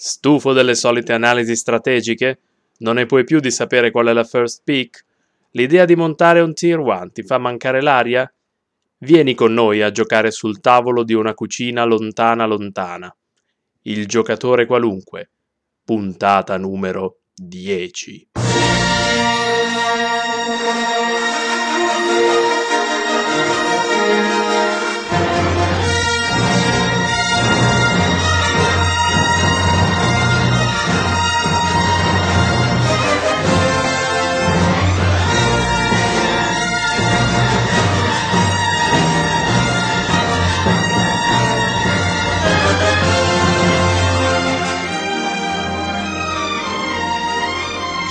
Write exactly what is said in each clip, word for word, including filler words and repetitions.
Stufo delle solite analisi strategiche? Non ne puoi più di sapere qual è la first pick? L'idea di montare un tier uno ti fa mancare l'aria? Vieni con noi a giocare sul tavolo di una cucina lontana lontana. Il giocatore qualunque. Puntata numero dieci.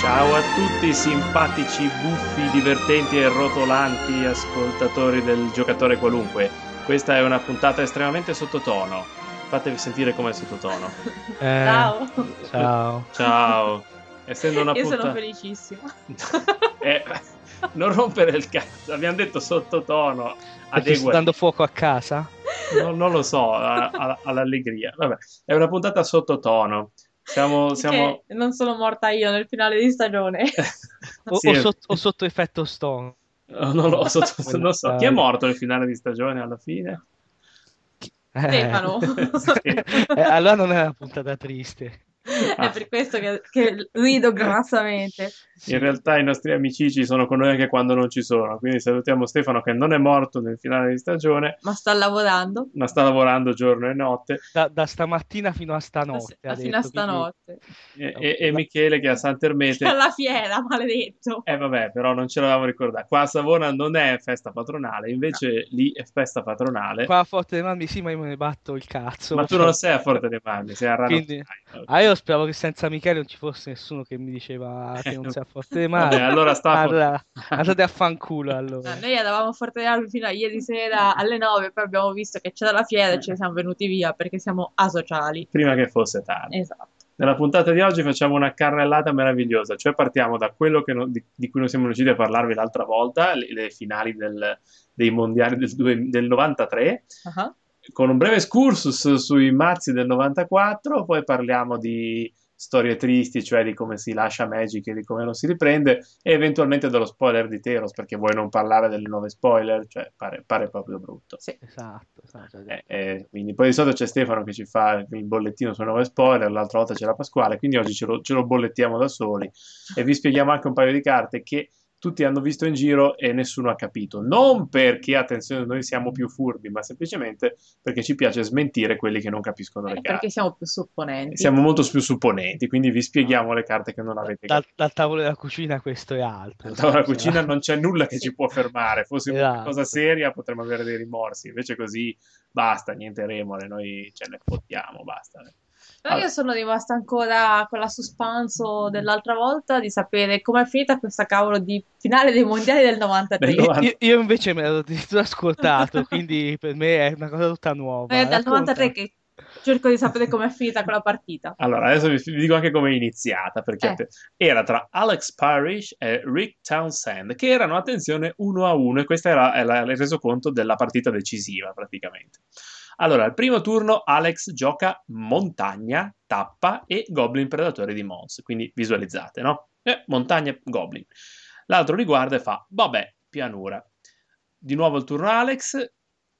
Ciao a tutti simpatici, buffi, divertenti e rotolanti ascoltatori del giocatore qualunque. Questa è una puntata estremamente sottotono. Fatevi sentire com'è sottotono. Eh, ciao. Ciao. Ciao. Essendo una Io punta... sono felicissimo. Eh, non rompere il cazzo, abbiamo detto sottotono. Perché sto dando fuoco a casa? No, non lo so, a, a, all'allegria. Vabbè, è una puntata sottotono. Siamo, siamo... non sono morta io nel finale di stagione. o, sì. o, sotto, o sotto effetto Stone. No, non lo sotto, non so. Chi è morto nel finale di stagione alla fine? Stefano. Eh, allora non è una puntata triste. Ah. È per questo che, che rido grassamente. In realtà i nostri amici sono con noi anche quando non ci sono. Quindi salutiamo Stefano che non è morto nel finale di stagione, ma sta lavorando. Ma sta lavorando giorno e notte. Da, da stamattina fino a stanotte. Da, fino detto, a stanotte. Quindi... E, e, e Michele che a Sant'Ermete. Che alla fiera, maledetto. Eh vabbè, però non ce l'avevamo ricordato. Qua a Savona non è festa patronale, invece no. Lì è festa patronale. Qua a Forte dei Marmi sì, ma io me ne batto il cazzo. Ma tu non sei a Forte dei Marmi, sei a Rano. Quindi... Ah, io speravo che senza Michele non ci fosse nessuno che mi diceva che non sia forte di mare. Allora sta allora, andate a fanculo allora. No, noi andavamo a Forte Diabolica fino a ieri sera alle nove, poi abbiamo visto che c'era la fiera e ce ne siamo venuti via perché siamo asociali. Prima che fosse tardi. Esatto. Nella puntata di oggi facciamo una carrellata meravigliosa, cioè partiamo da quello che no, di, di cui non siamo riusciti a parlarvi l'altra volta, le, le finali del, dei mondiali del, del novantatré. Uh-huh. Con un breve excursus sui mazzi del novantaquattro, poi parliamo di storie tristi, cioè di come si lascia Magic e di come non si riprende, e eventualmente dello spoiler di Teros, perché vuoi non parlare delle nuove spoiler, cioè pare, pare proprio brutto. Sì, esatto. esatto, esatto. Eh, eh, quindi poi di solito c'è Stefano che ci fa il bollettino sulle nuove spoiler, l'altra volta c'era Pasquale, quindi oggi ce lo, ce lo bollettiamo da soli e vi spieghiamo anche un paio di carte che tutti hanno visto in giro e nessuno ha capito. Non perché, attenzione, noi siamo più furbi, ma semplicemente perché ci piace smentire quelli che non capiscono eh, le carte. Perché siamo più supponenti. Siamo molto più supponenti, quindi vi spieghiamo le carte che non avete capito. Dal, dal tavolo della cucina questo è altro. Dal tavolo della cucina non c'è nulla che sì. ci può fermare. Fosse esatto. una cosa seria potremmo avere dei rimorsi. Invece così basta, niente remore, noi ce ne fottiamo, basta. Ma allora. Io sono rimasta ancora con la suspenso dell'altra volta di sapere com'è finita questa cavolo di finale dei mondiali del novantatré. Io, io invece me l'ho addirittura ascoltato, quindi per me è una cosa tutta nuova. È dal novantatré che cerco di sapere com'è finita quella partita. Allora, adesso vi, vi dico anche com'è iniziata, perché eh. era tra Alex Parrish e Rick Townsend, che erano, attenzione, uno a uno, e questo era, era il resoconto della partita decisiva, praticamente. Allora, al primo turno Alex gioca Montagna, Tappa e Goblin Predatore di Mons, quindi visualizzate, no? Eh, montagna, Goblin. L'altro li guarda e fa, vabbè, pianura. Di nuovo il turno Alex,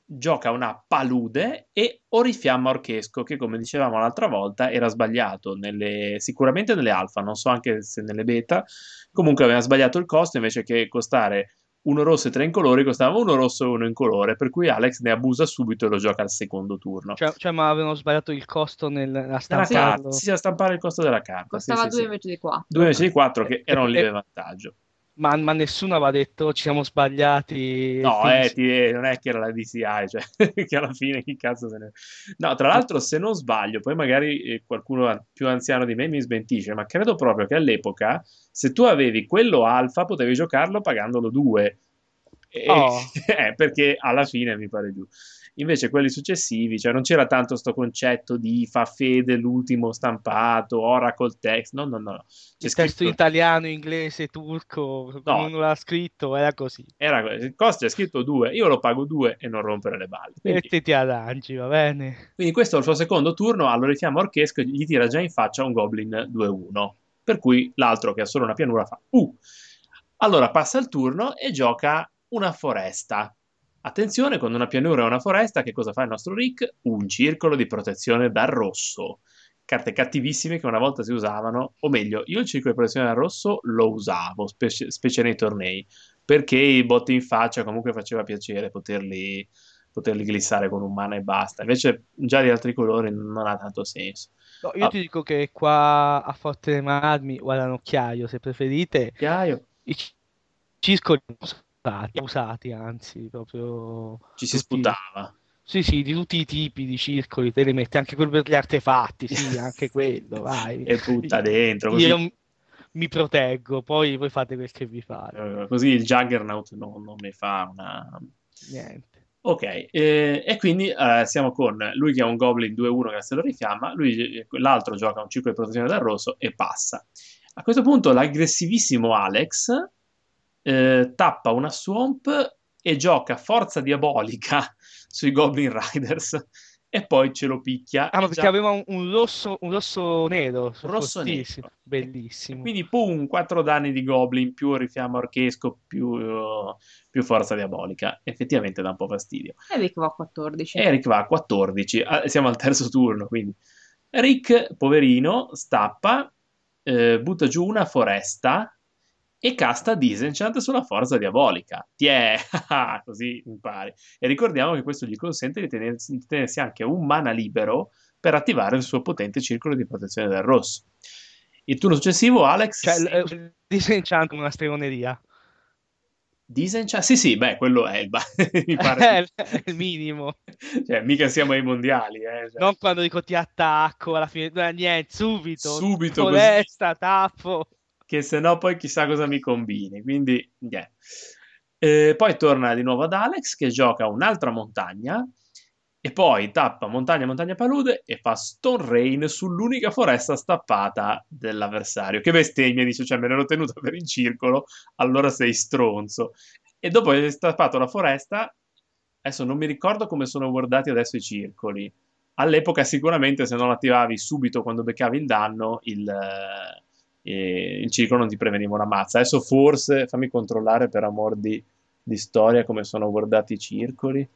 gioca una Palude e Orifiamma Orchesco, che come dicevamo l'altra volta era sbagliato, nelle, sicuramente nelle alfa, non so anche se nelle beta, comunque aveva sbagliato il costo, invece che costare... uno rosso e tre incolori, costava uno rosso e uno incolore, per cui Alex ne abusa subito e lo gioca al secondo turno. Cioè, cioè ma avevano sbagliato il costo nel, a stampare? Sì, a stampare il costo della carta. Costava sì, due sì, invece sì. di quattro. Due invece di quattro, che era un lieve vantaggio. Ma, ma nessuno aveva detto ci siamo sbagliati. No, eh, ti, eh, non è che era la D C I, cioè che alla fine chi cazzo se ne... No, tra l'altro se non sbaglio, poi magari qualcuno più anziano di me mi smentisce, ma credo proprio che all'epoca se tu avevi quello alfa potevi giocarlo pagandolo due. E, oh. eh, perché alla fine mi pare giù. Invece quelli successivi, cioè non c'era tanto sto concetto di fa fede l'ultimo stampato, oracle text, no, no, no. C'è il scritto... testo italiano, inglese, turco, no. Non l'ha scritto, era così. Era così. Costa è scritto due, io lo pago due e non rompere le balle. Quindi... mettiti ad Angi, va bene? Quindi questo è il suo secondo turno, allora richiama Orchesco e gli tira già in faccia un Goblin due uno. Per cui l'altro, che ha solo una pianura, fa uh. Allora passa il turno e gioca una foresta. Attenzione, con una pianura e una foresta, che cosa fa il nostro Rick? Un circolo di protezione dal rosso. Carte cattivissime che una volta si usavano, o meglio, io il circolo di protezione dal rosso lo usavo, specie, specie nei tornei, perché i botti in faccia comunque faceva piacere poterli, poterli glissare con un mana e basta. Invece già di altri colori non ha tanto senso. No, io ah. ti dico che qua a Forte dei Marmi, o all'Anocchiaio se preferite, Chiaio. i circoli usati, usati anzi, proprio... Ci si tutti... sputava. Sì, sì, di tutti i tipi di circoli, te li metti, anche quello per gli artefatti, sì, anche quello, vai. E butta dentro. Così... Io mi proteggo, poi voi fate quel che vi pare. Così il Juggernaut non, non mi fa una... Niente. Ok, eh, e quindi eh, siamo con lui che ha un Goblin due uno che se lo richiama, lui, l'altro gioca un circolo di protezione dal rosso e passa. A questo punto l'aggressivissimo Alex eh, tappa una Swamp e gioca Forza Diabolica sui Goblin Riders e poi ce lo picchia. Ah, ma perché già... aveva un, un rosso un rosso nero. Rosso nero. Bellissimo. E quindi pum, quattro danni di Goblin più rifiamma orchesco più... Uh, più forza diabolica, effettivamente dà un po' fastidio. E Rick va a quattordici. E Rick va a quattordici, siamo al terzo turno, quindi. Rick, poverino, stappa, eh, butta giù una foresta e casta Disenchant sulla forza diabolica. Tiè, così impari. E ricordiamo che questo gli consente di tenersi, di tenersi anche un mana libero per attivare il suo potente circolo di protezione dal rosso. Il turno successivo, Alex... Cioè, si... l- Disenchant una stregoneria. Disenchant? Sì, sì, beh, quello è il, ba- mi pare è il minimo. Cioè, mica siamo ai mondiali. Eh, cioè. Non quando dico ti attacco, alla fine, no, niente, subito. Subito. Molesta, tappo. Che sennò poi chissà cosa mi combini, quindi, yeah. Eh, poi torna di nuovo ad Alex, che gioca un'altra montagna, e poi tappa montagna, montagna palude, e fa Stone Rain sull'unica foresta stappata dell'avversario. Che bestemmia, dice, cioè me l'ero tenuta per il circolo, allora sei stronzo. E dopo aver stappato la foresta, adesso non mi ricordo come sono guardati adesso i circoli. All'epoca sicuramente se non attivavi subito quando beccavi il danno, il, eh, il circolo non ti preveniva una mazza. Adesso forse, fammi controllare per amor di, di storia come sono guardati i circoli.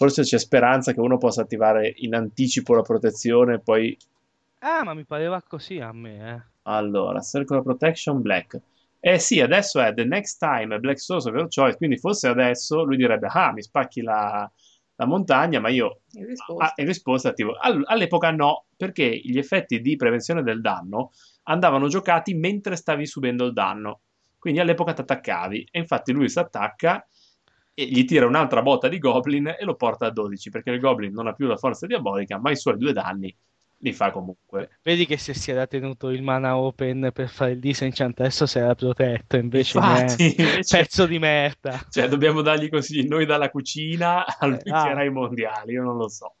Forse c'è speranza che uno possa attivare in anticipo la protezione e poi... Ah, ma mi pareva così a me, eh. Allora, Circle of Protection Black. Eh sì, adesso è The Next Time, Black Source of Your Choice, quindi forse adesso lui direbbe, ah, mi spacchi la, la montagna, ma io in risposta, ah, in risposta attivo. All- all'epoca no, perché gli effetti di prevenzione del danno andavano giocati mentre stavi subendo il danno. Quindi all'epoca ti attaccavi, e infatti lui si attacca... e gli tira un'altra botta di Goblin e lo porta a dodici, perché il Goblin non ha più la forza diabolica, ma i suoi due danni li fa comunque. Vedi che se si era tenuto il mana open per fare il disenchant adesso si era protetto, invece infatti, è invece... pezzo di merda. Cioè dobbiamo dargli consigli noi dalla cucina al eh, ah. ai mondiali, io non lo so.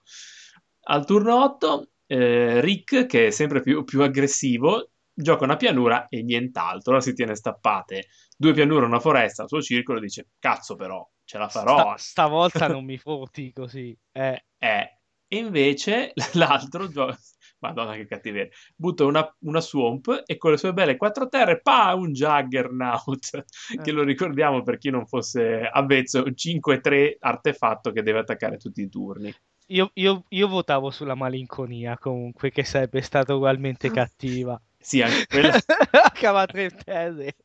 Al turno otto eh, Rick, che è sempre più, più aggressivo, gioca una pianura e nient'altro, ora si tiene stappate due pianure, una foresta, al suo circolo dice cazzo però ce la farò. Sta, stavolta non mi fotti così. Eh. Eh. E invece l'altro gioca... Madonna che cattiveria. Butta una, una swamp e con le sue belle quattro terre, pa, un Juggernaut. Eh. Che lo ricordiamo per chi non fosse avvezzo, cinque tre artefatto che deve attaccare tutti i turni. Io, io, io votavo sulla malinconia comunque, che sarebbe stata ugualmente cattiva. Sì, anche quella...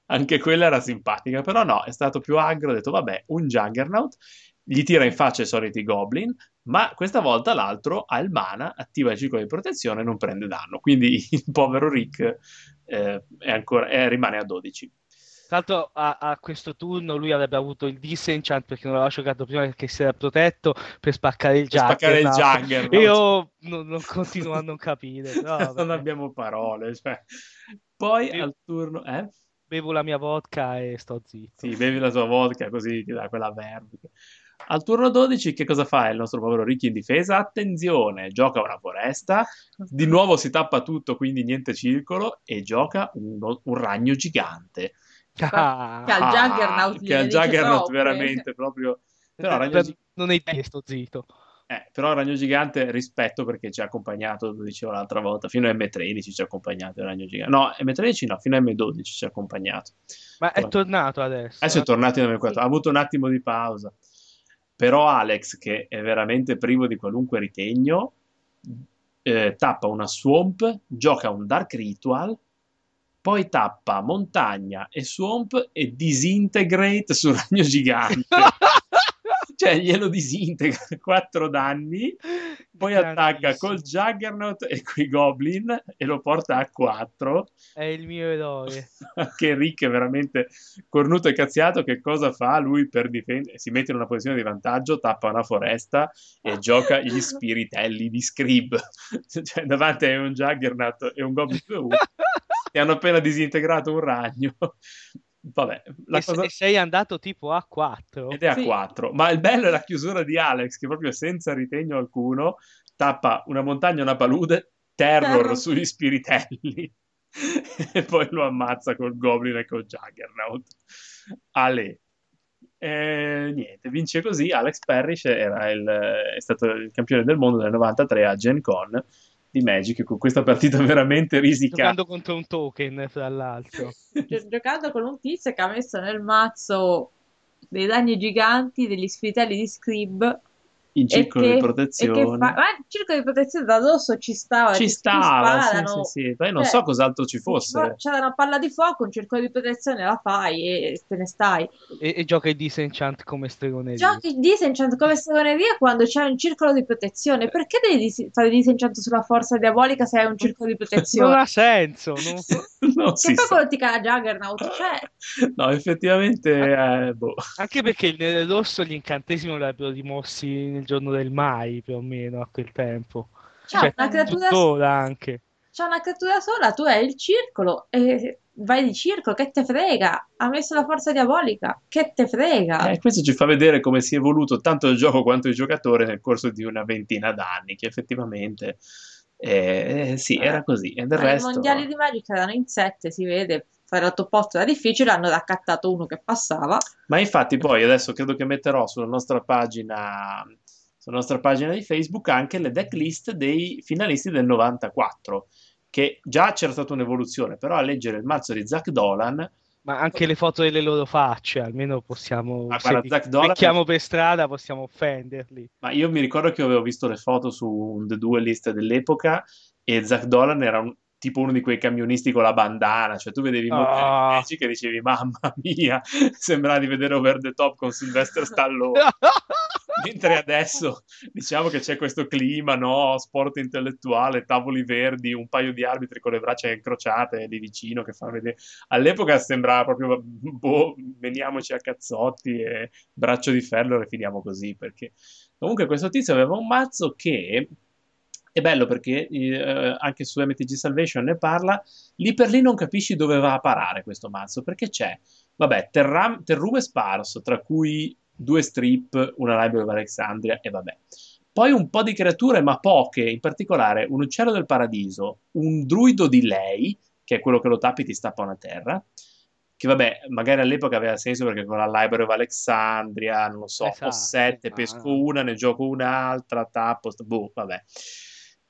anche quella era simpatica, però no, è stato più aggro, ha detto vabbè, un Juggernaut, gli tira in faccia i soliti Goblin, ma questa volta l'altro ha il mana, attiva il circolo di protezione e non prende danno, quindi il povero Rick eh, è ancora, è, rimane a dodici. Tanto a, a questo turno lui avrebbe avuto il disenchant perché non l'aveva giocato prima perché si era protetto per spaccare il Juggernaut. No? Io non, non continuo a non capire. No, non abbiamo parole. Cioè. Poi bevo, al turno... Eh? Bevo la mia vodka e sto zitto. Sì, bevi la tua vodka così ti dà quella verve. Al turno dodici che cosa fa il nostro povero Ricky in difesa? Attenzione, gioca una foresta, di nuovo si tappa tutto, quindi niente circolo, e gioca uno, un ragno gigante. Ah, che al Juggernaut, che al Juggernaut veramente proprio... Però ragno gi- non è testo, zitto. Eh, però il ragno gigante rispetto, perché ci ha accompagnato, lo dicevo l'altra volta, fino a emme tredici ci ha accompagnato il ragno gigante. No, emme tredici no, fino a emme dodici ci ha accompagnato. Ma però... è tornato adesso. Adesso è tornato in emme quattordici, ha avuto un attimo di pausa. Però Alex, che è veramente privo di qualunque ritegno, eh, tappa una swamp, gioca un Dark Ritual, poi tappa montagna e swamp e disintegrate sul ragno gigante. Cioè glielo disintegra, quattro danni, poi grandissimo. Attacca col Juggernaut e coi Goblin e lo porta a quattro. È il mio eroe. Che Rick è veramente cornuto e cazziato. Che cosa fa lui per difendere? Si mette in una posizione di vantaggio, tappa una foresta e gioca gli spiritelli di Scrib. Cioè davanti è un Juggernaut e un Goblin due uno e hanno appena disintegrato un ragno. Vabbè, la e, cosa... e sei andato tipo a quattro ed è a sì. quattro, ma il bello è la chiusura di Alex che proprio senza ritegno alcuno tappa una montagna, una palude, terror sugli spiritelli e poi lo ammazza col Goblin e col Juggernaut. Ale eh, niente, vince così. Alex Parrish era il, è stato il campione del mondo nel novantatré a Gen Con di Magic, con questa partita veramente risicata, giocando contro un token tra l'altro. Gio- giocando con un tizio che ha messo nel mazzo dei danni giganti, degli spiritelli di Scrib, il circolo che, di protezione fa... ma il circolo di protezione da dosso ci stava, ci stava sparano, sì, sì, sì. Poi non cioè, so cos'altro ci fosse, c'era una palla di fuoco, un circolo di protezione la fai e te ne stai e, e gioca il Disenchant come stregoneria. Giochi il Disenchant come stregoneria quando c'è un circolo di protezione, perché devi dis- fare Disenchant sulla forza diabolica se hai un circolo di protezione? Non ha senso, non no, che poi quello ti cala Juggernaut, cioè... no effettivamente anche, eh, boh. Anche perché nel rosso gli incantesimi l'avrebbero dimossi nel giorno del mai più o meno a quel tempo. C'è cioè, una creatura sola anche. C'è una creatura sola, tu hai il circolo e vai di circolo, che te frega? Ha messo la forza diabolica, che te frega? Eh, questo ci fa vedere come si è evoluto tanto il gioco quanto il giocatore nel corso di una ventina d'anni, che effettivamente eh, eh, sì, era così. E del resto... i mondiali di Magic erano in sette, si vede. Fare l'ottoposto era difficile, hanno raccattato uno che passava. Ma infatti poi adesso credo che metterò sulla nostra pagina... sulla nostra pagina di Facebook anche le deck list dei finalisti del novantaquattro, che già c'era stata un'evoluzione, però a leggere il mazzo di Zak Dolan... ma anche le foto delle loro facce, almeno possiamo... ma guarda, se Zak Dolan... becchiamo per strada, possiamo offenderli. Ma io mi ricordo che avevo visto le foto su The Duelist dell'epoca e Zak Dolan era un... tipo uno di quei camionisti con la bandana, cioè tu vedevi oh. molti che dicevi mamma mia, sembrava di vedere Over the Top con Sylvester Stallone. Mentre adesso diciamo che c'è questo clima, no, sport intellettuale, tavoli verdi, un paio di arbitri con le braccia incrociate lì vicino che fanno vedere. All'epoca sembrava proprio boh, veniamoci a cazzotti e braccio di ferro e finiamo così, perché comunque questo tizio aveva un mazzo che è bello perché eh, anche su M T G Salvation ne parla, lì per lì non capisci dove va a parare questo mazzo, perché c'è, vabbè, terram- terrume sparso, tra cui due strip, una Library of Alexandria e vabbè. Poi un po' di creature, ma poche, in particolare un uccello del paradiso, un druido di lei, che è quello che lo tappi e ti stappa una terra, che vabbè, magari all'epoca aveva senso perché con la Library of Alexandria, non lo so, esatto, ho sette, ma... pesco una, ne gioco un'altra, tappo, st- boh, vabbè.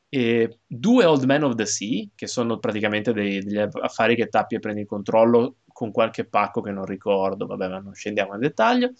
E due Old Man of the Sea, che sono praticamente dei, degli affari che tappi e prendi il controllo con qualche pacco che non ricordo, vabbè, ma non scendiamo nel dettaglio.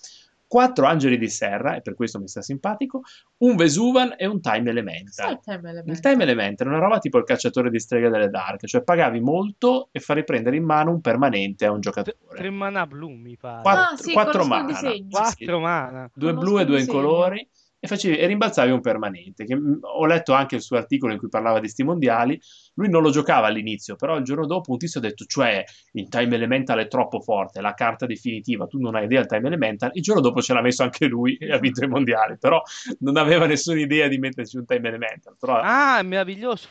Quattro angeli di serra, e per questo mi sta simpatico, un Vesuvan e un Time Elemental. Il Time Elemental, il Time Elemental è una roba tipo il cacciatore di strega delle Dark, cioè pagavi molto e far riprendere in mano un permanente a un giocatore. Tre, tre mana blu, mi pare. Quattro, ah, sì, quattro mana. Sì, sì. Mana. Due con blu e due incolori. E, facevi, e rimbalzavi un permanente, che ho letto anche il suo articolo in cui parlava di sti mondiali, lui non lo giocava all'inizio, però il giorno dopo un tizio ha detto, cioè il Time Elemental è troppo forte, è la carta definitiva, tu non hai idea del Time Elemental, il giorno dopo ce l'ha messo anche lui e ha vinto i mondiali, però non aveva nessuna idea di metterci un Time Elemental. Però... ah, è meraviglioso,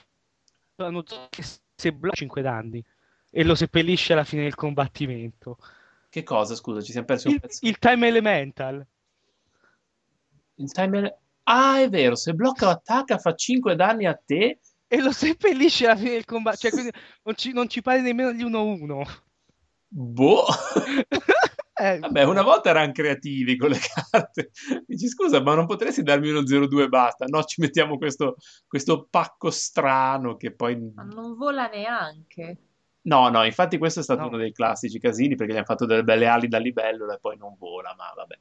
se blocca cinque danni e lo seppellisce alla fine del combattimento. Che cosa, scusa, ci siamo persi un pezzo? Il, il Time Elemental. Il timer... Ah, è vero, se blocca o attacca fa cinque danni a te e lo seppellisce alla fine del combattimento. Cioè, quindi non ci, non ci pare nemmeno gli uno uno. Boh. eh, Vabbè, una volta erano creativi con le carte. Dici, scusa, ma non potresti darmi uno zero due e basta? No, ci mettiamo questo, questo pacco strano che poi... Ma non vola neanche. No, no, infatti questo è stato no. uno dei classici casini, perché gli hanno fatto delle belle ali da libellola e poi non vola, ma vabbè.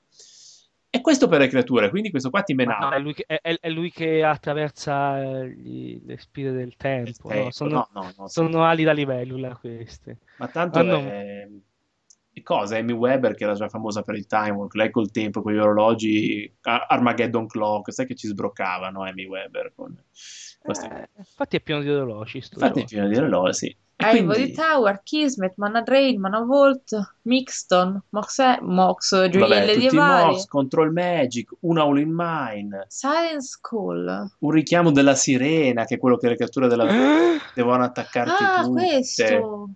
E questo per le creature, quindi questo qua ti menava. No, è, lui che, è, è lui che attraversa gli, le spire del tempo. tempo no? Sono, no, no, no, sono sì. ali da libellula queste. Ma tanto ma è... non... cosa? Amy Webber, che era già famosa per il time walk, lei col tempo, con gli orologi, Armageddon Clock, sai che ci sbroccavano Amy Webber con... Eh, infatti è pieno di orologi. Infatti è pieno di orologi, sì. Ivory quindi... Tower, Kismet, Mana Drain, Mana Vault, Mixton, Mox, Mox Gioielli di Vari, Mox, Control Magic, una All in Mine, Silence Call, un richiamo della sirena, che è quello che le creature della devono attaccarti ah, tutte. Questo.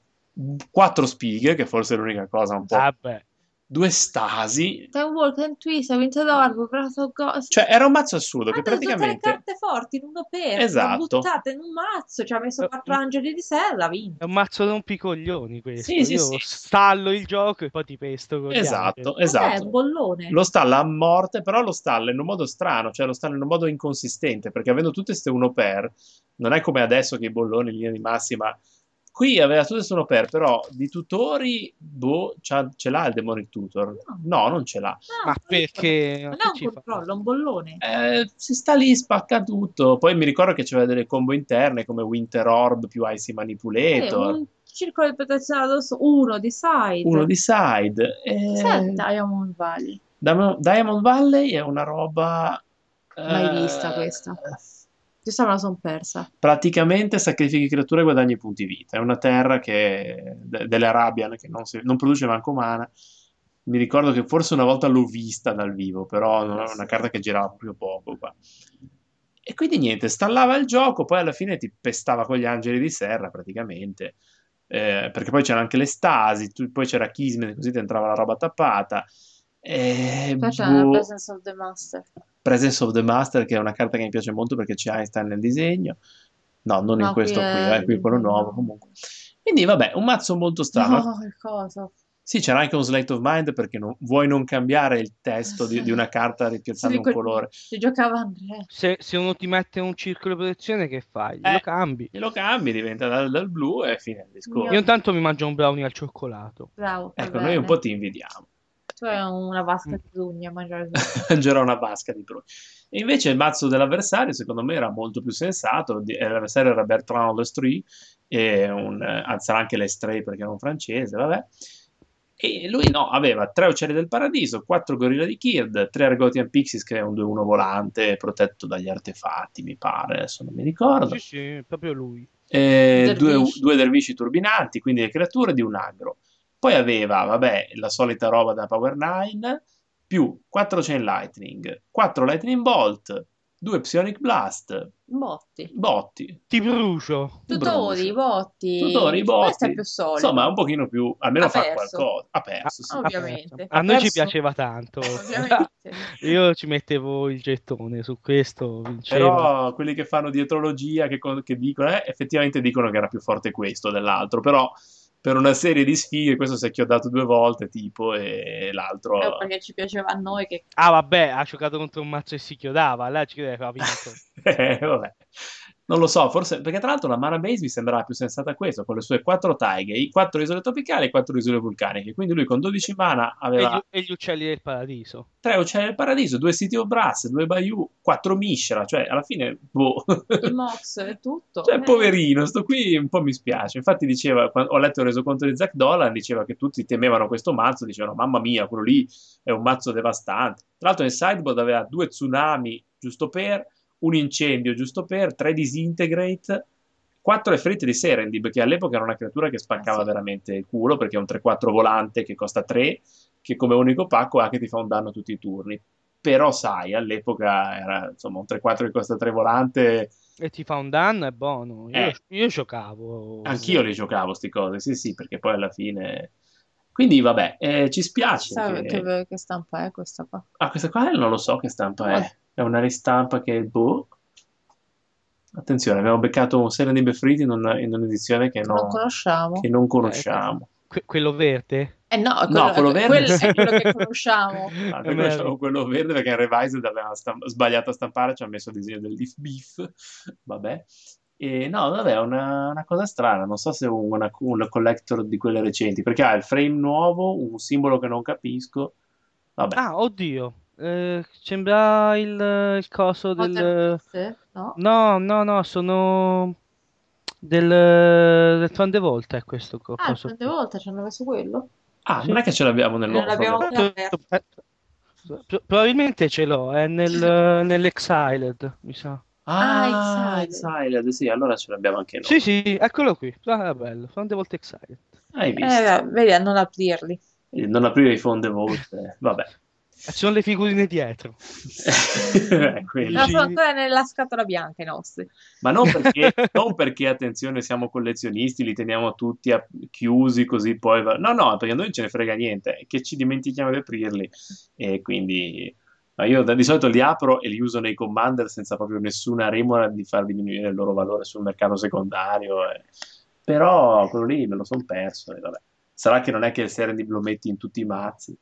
Quattro spighe, che forse è l'unica cosa un po'. Vabbè. Due stasi. Time Walk, Time Twist, Ventadorbo, Prato Go... Cioè, era un mazzo assurdo. Ah, che praticamente. Tre carte forti in uno per. Esatto. Buttate in un mazzo. Ci cioè, ha messo quattro angeli di sella. Vinto. È un mazzo rompicoglioni questo. Sì, sì, Io sì. stallo il gioco e poi ti pesto con Esatto, esatto. È un bollone. Lo stalla a morte, però lo stalla in un modo strano, cioè lo stalla in un modo inconsistente, perché avendo tutte queste uno per, non è come adesso che i bolloni in linea di massima. Qui aveva tutto e sono per, però di tutori, boh, ce l'ha il demonic tutor? No, non ce l'ha. No, ma perché? Non è un controllo, è un bollone. Eh, si sta lì, spacca tutto. Poi mi ricordo che c'era delle combo interne come Winter Orb più Icy Manipulator. Eh, un circolo di protezione addosso, uno di side. Uno di side. Eh... Cos'è Diamond Valley? Diamond, Diamond Valley è una roba... Mai eh... vista questa. Questa me la sono persa. Praticamente sacrifichi creature e guadagni punti vita. È una terra che de- delle Arabian che non, si, non produce manco mana. Mi ricordo che forse una volta l'ho vista dal vivo, però non è una carta che girava proprio poco qua. E quindi niente, stallava il gioco, poi alla fine ti pestava con gli angeli di serra praticamente, eh, perché poi c'erano anche le stasi, tu, poi c'era Kismet, così ti entrava la roba tappata. Eh, Poi c'è boh... la Presence of the Master. Presence of the Master, che è una carta che mi piace molto perché c'è Einstein nel disegno. No, non no, in questo qui, è... qui, eh, qui quello nuovo comunque. Quindi vabbè, un mazzo molto strano. No, che cosa? Sì, c'era anche un Slate of Mind, perché non, vuoi non cambiare il testo di, di una carta ripiazzando sì, un quel, colore. Se giocava Andrea. Se, se uno ti mette un circolo di protezione, che fai? Glielo eh, cambi. Glielo cambi, diventa dal, dal blu e fine il discorso. Io intanto mi mangio un brownie al cioccolato. Bravo, ecco, bene. Noi un po' ti invidiamo. Cioè una vasca di prugna mangiare mangerò una vasca di prugna. E invece il mazzo dell'avversario secondo me era molto più sensato. L'avversario era Bertrand Lestrée, e un, anzi anche Lestrée perché era un francese, vabbè. E lui no, aveva tre uccelli del paradiso, quattro gorilla di Kird, tre Argotian Pixies, che è un due uno volante protetto dagli artefatti, mi pare, adesso non mi ricordo. Sì, sì, proprio lui. E due, due dervisci turbinanti, quindi le creature di un aggro. Poi aveva, vabbè, la solita roba da Power nove, più quattro Chain Lightning, quattro Lightning Bolt, due Psionic Blast. Botti. Botti. Ti brucio. Tutori, botti. Tutori, botti. Questo è più solido. Insomma, un pochino più, almeno ha fa perso. qualcosa. Ha perso, sì. Ovviamente. A noi ci piaceva tanto. Ovviamente. Io ci mettevo il gettone su questo, vincevo. Però quelli che fanno dietrologia, che, che dicono, eh, effettivamente dicono che era più forte questo dell'altro, però... Per una serie di sfide, questo si è chioddato due volte, tipo, e l'altro... Eh, perché ci piaceva a noi che... Ah, vabbè, ha giocato contro un mazzo e si chiodava, là ci chiudeva, vinto. eh, vabbè. Non lo so, forse... Perché tra l'altro la Mana Base mi sembrava più sensata a questo, con le sue quattro taighe, quattro isole tropicali e quattro isole vulcaniche. Quindi lui con dodici mana aveva... E gli, e gli uccelli del paradiso. Tre uccelli del paradiso, due City of Brass, due Bayou, quattro Mishra, cioè alla fine... Boh. Il Mox è tutto. Cioè, eh. poverino, sto qui un po' mi spiace. Infatti diceva, ho letto il resoconto di Zak Dolan, diceva che tutti temevano questo mazzo, dicevano, mamma mia, quello lì è un mazzo devastante. Tra l'altro nel sideboard aveva due tsunami, giusto per... un incendio giusto per, tre Disintegrate, quattro Efrite di Serendib, che all'epoca era una creatura che spaccava ah, sì. veramente il culo, perché è un tre quattro volante che costa tre, che come unico pacco ha che ti fa un danno tutti i turni. Però sai, all'epoca era insomma un tre quattro che costa tre volante... E ti fa un danno, è buono. Io, eh, io giocavo... Anch'io sì. le giocavo, sti cose, sì sì, perché poi alla fine... Quindi vabbè, eh, ci spiace. Sai che... Che, che stampa è questa qua? Ah, questa qua non lo so che stampa è. È una ristampa che... boh. Attenzione, abbiamo beccato un Serendib Friti in, in un'edizione che non, non conosciamo. Che non conosciamo. Que- quello verde? Eh no, quello, no, quello verde quello è quello che conosciamo. No, noi conosciamo quello verde perché il Revised aveva stamp- sbagliato a stampare, ci ha messo il disegno del Leaf Beef. Vabbè. E no, vabbè, è una, una cosa strana. Non so se è una, una collector di quelle recenti, perché ha il frame nuovo, un simbolo che non capisco. Vabbè. Ah, oddio, eh, sembra il, il coso del... No, no, no, no sono... del, del Tronde Volta è questo co- ah, coso. Ah, il Tronde Volta, ce l'hanno messo quello? Ah, sì. Non è che ce l'abbiamo nel nuovo Tronde Volta. Probabilmente ce l'ho, è nel, nell'Exiled, mi sa. Ah, ah Exiled. Exiled, sì, allora ce l'abbiamo anche noi. Sì, sì, eccolo qui. Ah, bello, Fonde Volte Exiled. Hai visto? Eh, vedi, a non aprirli. Non aprire i Fonde Volte, vabbè. Ci sono le figurine dietro. eh, no, sono ancora nella scatola bianca i nostri. Ma non perché, non perché, attenzione, siamo collezionisti, li teniamo tutti a- chiusi così poi... Va- no, no, perché a noi ce ne frega niente, che ci dimentichiamo di aprirli. E quindi... Ma io di solito li apro e li uso nei Commander senza proprio nessuna remora di far diminuire il loro valore sul mercato secondario. Eh. Però quello lì me lo sono perso. Eh, vabbè. Sarà che non è che il Serendib lo metti in tutti i mazzi?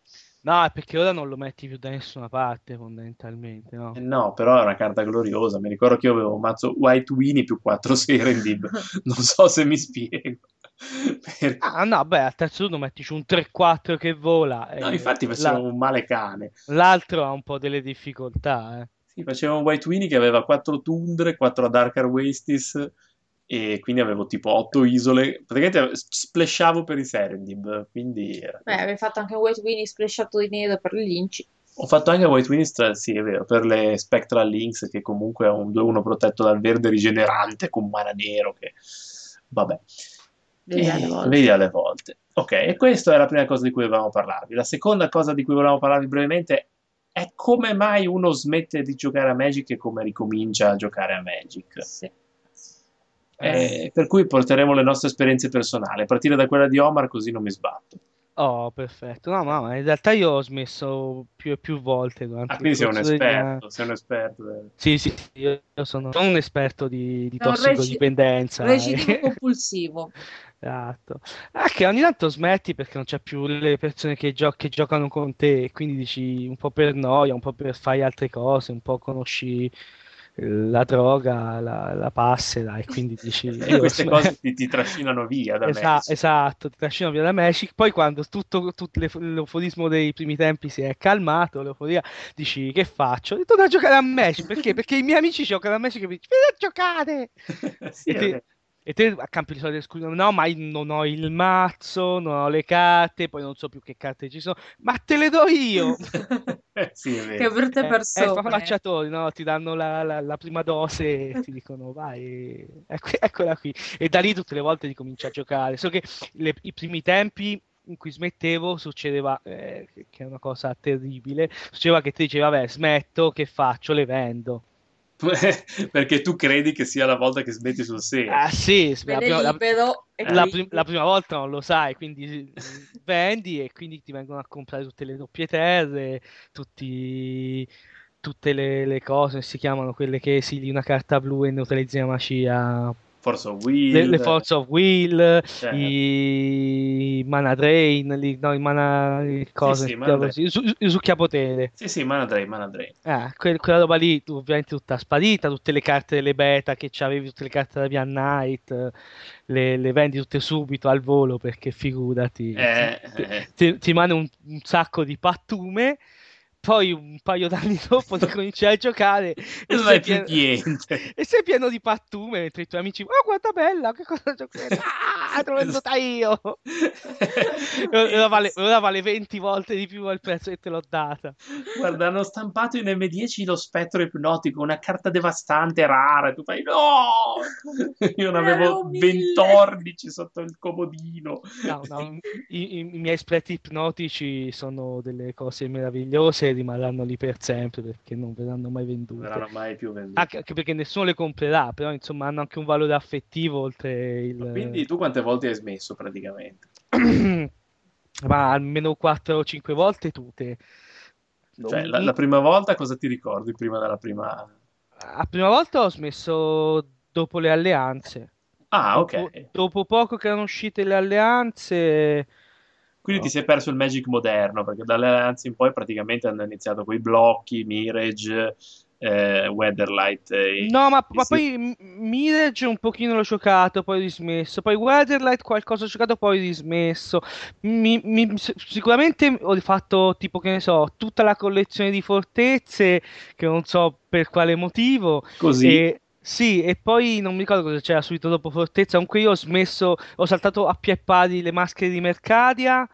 No, è perché ora non lo metti più da nessuna parte fondamentalmente, no? Eh no, però è una carta gloriosa. Mi ricordo che io avevo un mazzo White Winnie più quattro Serendib. Non so se mi spiego. Perché... Ah no, beh, al terzo turno mettici un tre quattro che vola. No, eh, infatti faceva un male cane. L'altro ha un po' delle difficoltà, eh. Sì, faceva un White Winnie che aveva quattro tundre, quattro Darker Wastes e quindi avevo tipo otto isole. Praticamente splashavo per i Serendib, quindi... Beh, avevi fatto anche un White Winnie splashato di nero per le Linci. Ho fatto anche White Winnie, sì, è vero, per le Spectral Lynx, che comunque è un due uno protetto dal verde rigenerante con mana nero che... Vabbè. Vedi alle volte. Vedi alle volte. Ok, e questa è la prima cosa di cui volevamo parlarvi. La seconda cosa di cui volevamo parlarvi brevemente è come mai uno smette di giocare a Magic e come ricomincia a giocare a Magic. Sì. Eh, per cui porteremo le nostre esperienze personali, a partire da quella di Omar, così non mi sbatto. Oh, perfetto. No, no, ma in realtà io ho smesso più e più volte durante... Ah, quindi sei un esperto, degli... sei un esperto. Del... Sì, sì, io sono, sono un esperto di, di tossicodipendenza. Recidivo eh. compulsivo. Esatto. Anche ogni tanto smetti perché non c'è più le persone che, gio- che giocano con te, quindi dici un po' per noia, un po' per fare altre cose, un po' conosci... la droga, la, la passera e quindi dici... E queste io... cose ti, ti trascinano via da Esa- Magic. Esatto, ti trascinano via da Magic. Poi quando tutto, tutto l'euforismo dei primi tempi si è calmato, l'euforia, dici che faccio? E torno a giocare a Magic, perché? Perché i miei amici giocano a Magic e mi dicono giocate! Sì, e, te, e te a campi di solito scusa, no ma io non ho il mazzo, non ho le carte, poi non so più che carte ci sono, ma te le do io! Sì, che brutte persone, eh, facciatori, no? Ti danno la, la, la prima dose e ti dicono vai, ecco, eccola qui, e da lì tutte le volte ricominci a giocare. So che le, i primi tempi in cui smettevo succedeva eh, che è una cosa terribile, succedeva che ti diceva vabbè smetto, che faccio, le vendo. Perché tu credi che sia la volta che smetti sul serio. Ah sì, la, prima, la, la, prim- la prima volta non lo sai, quindi vendi e quindi ti vengono a comprare tutte le doppie terre, tutti, tutte le, le cose si chiamano quelle che esili una carta blu e neutralizzi la magia. Force of Will, le, le Force of Will, certo. i... i Mana Drain, li... no, i Mana cose, sì, sì, il succhiapotere. Sì, sì, Mana Drain, Mana Drain. Ah, que- quella roba lì, ovviamente tutta sparita, tutte le carte delle beta che c'avevi, tutte le carte della Via Knight, le, le vendi tutte subito al volo perché figurati, eh, ti, eh. ti, ti rimane un, un sacco di pattume. Poi un paio d'anni dopo ti cominci a giocare e sei, pieno... e sei pieno di pattume mentre i tuoi amici oh quanta bella, che cosa giocherà? Ah, te l'ho venduta io! Ora vale, ora vale venti volte di più al prezzo che te l'ho data. Guarda, hanno stampato in emme dieci lo spettro ipnotico, una carta devastante, rara, e tu fai no! Io ne avevo ventordici sotto il comodino. No, no, i, i miei spettri ipnotici sono delle cose meravigliose, rimarranno lì per sempre perché non verranno mai vendute, verranno mai più vendute. Anche, anche perché nessuno le comprerà, però insomma hanno anche un valore affettivo oltre il... Quindi tu quante volte hai smesso praticamente? ma almeno quattro o cinque volte tutte. Cioè, mi... la, la prima volta cosa ti ricordi prima della prima? La prima volta ho smesso dopo le alleanze. Ah, ok. Dopo, dopo poco che erano uscite le alleanze... Quindi no. Ti sei perso il Magic moderno, perché dalle alleanze in poi praticamente hanno iniziato quei blocchi, Mirage, eh, Weatherlight. Eh, no, ma, ma si... poi Mirage un pochino l'ho giocato, poi ho dismesso. Poi Weatherlight qualcosa ho giocato, poi ho dismesso. Mi, mi, sicuramente ho fatto, tipo, che ne so, tutta la collezione di fortezze, che non so per quale motivo. Così? E... Sì, e poi non mi ricordo cosa c'era subito dopo Fortezza. Comunque io ho smesso, ho saltato a pie pari le maschere di Mercadia.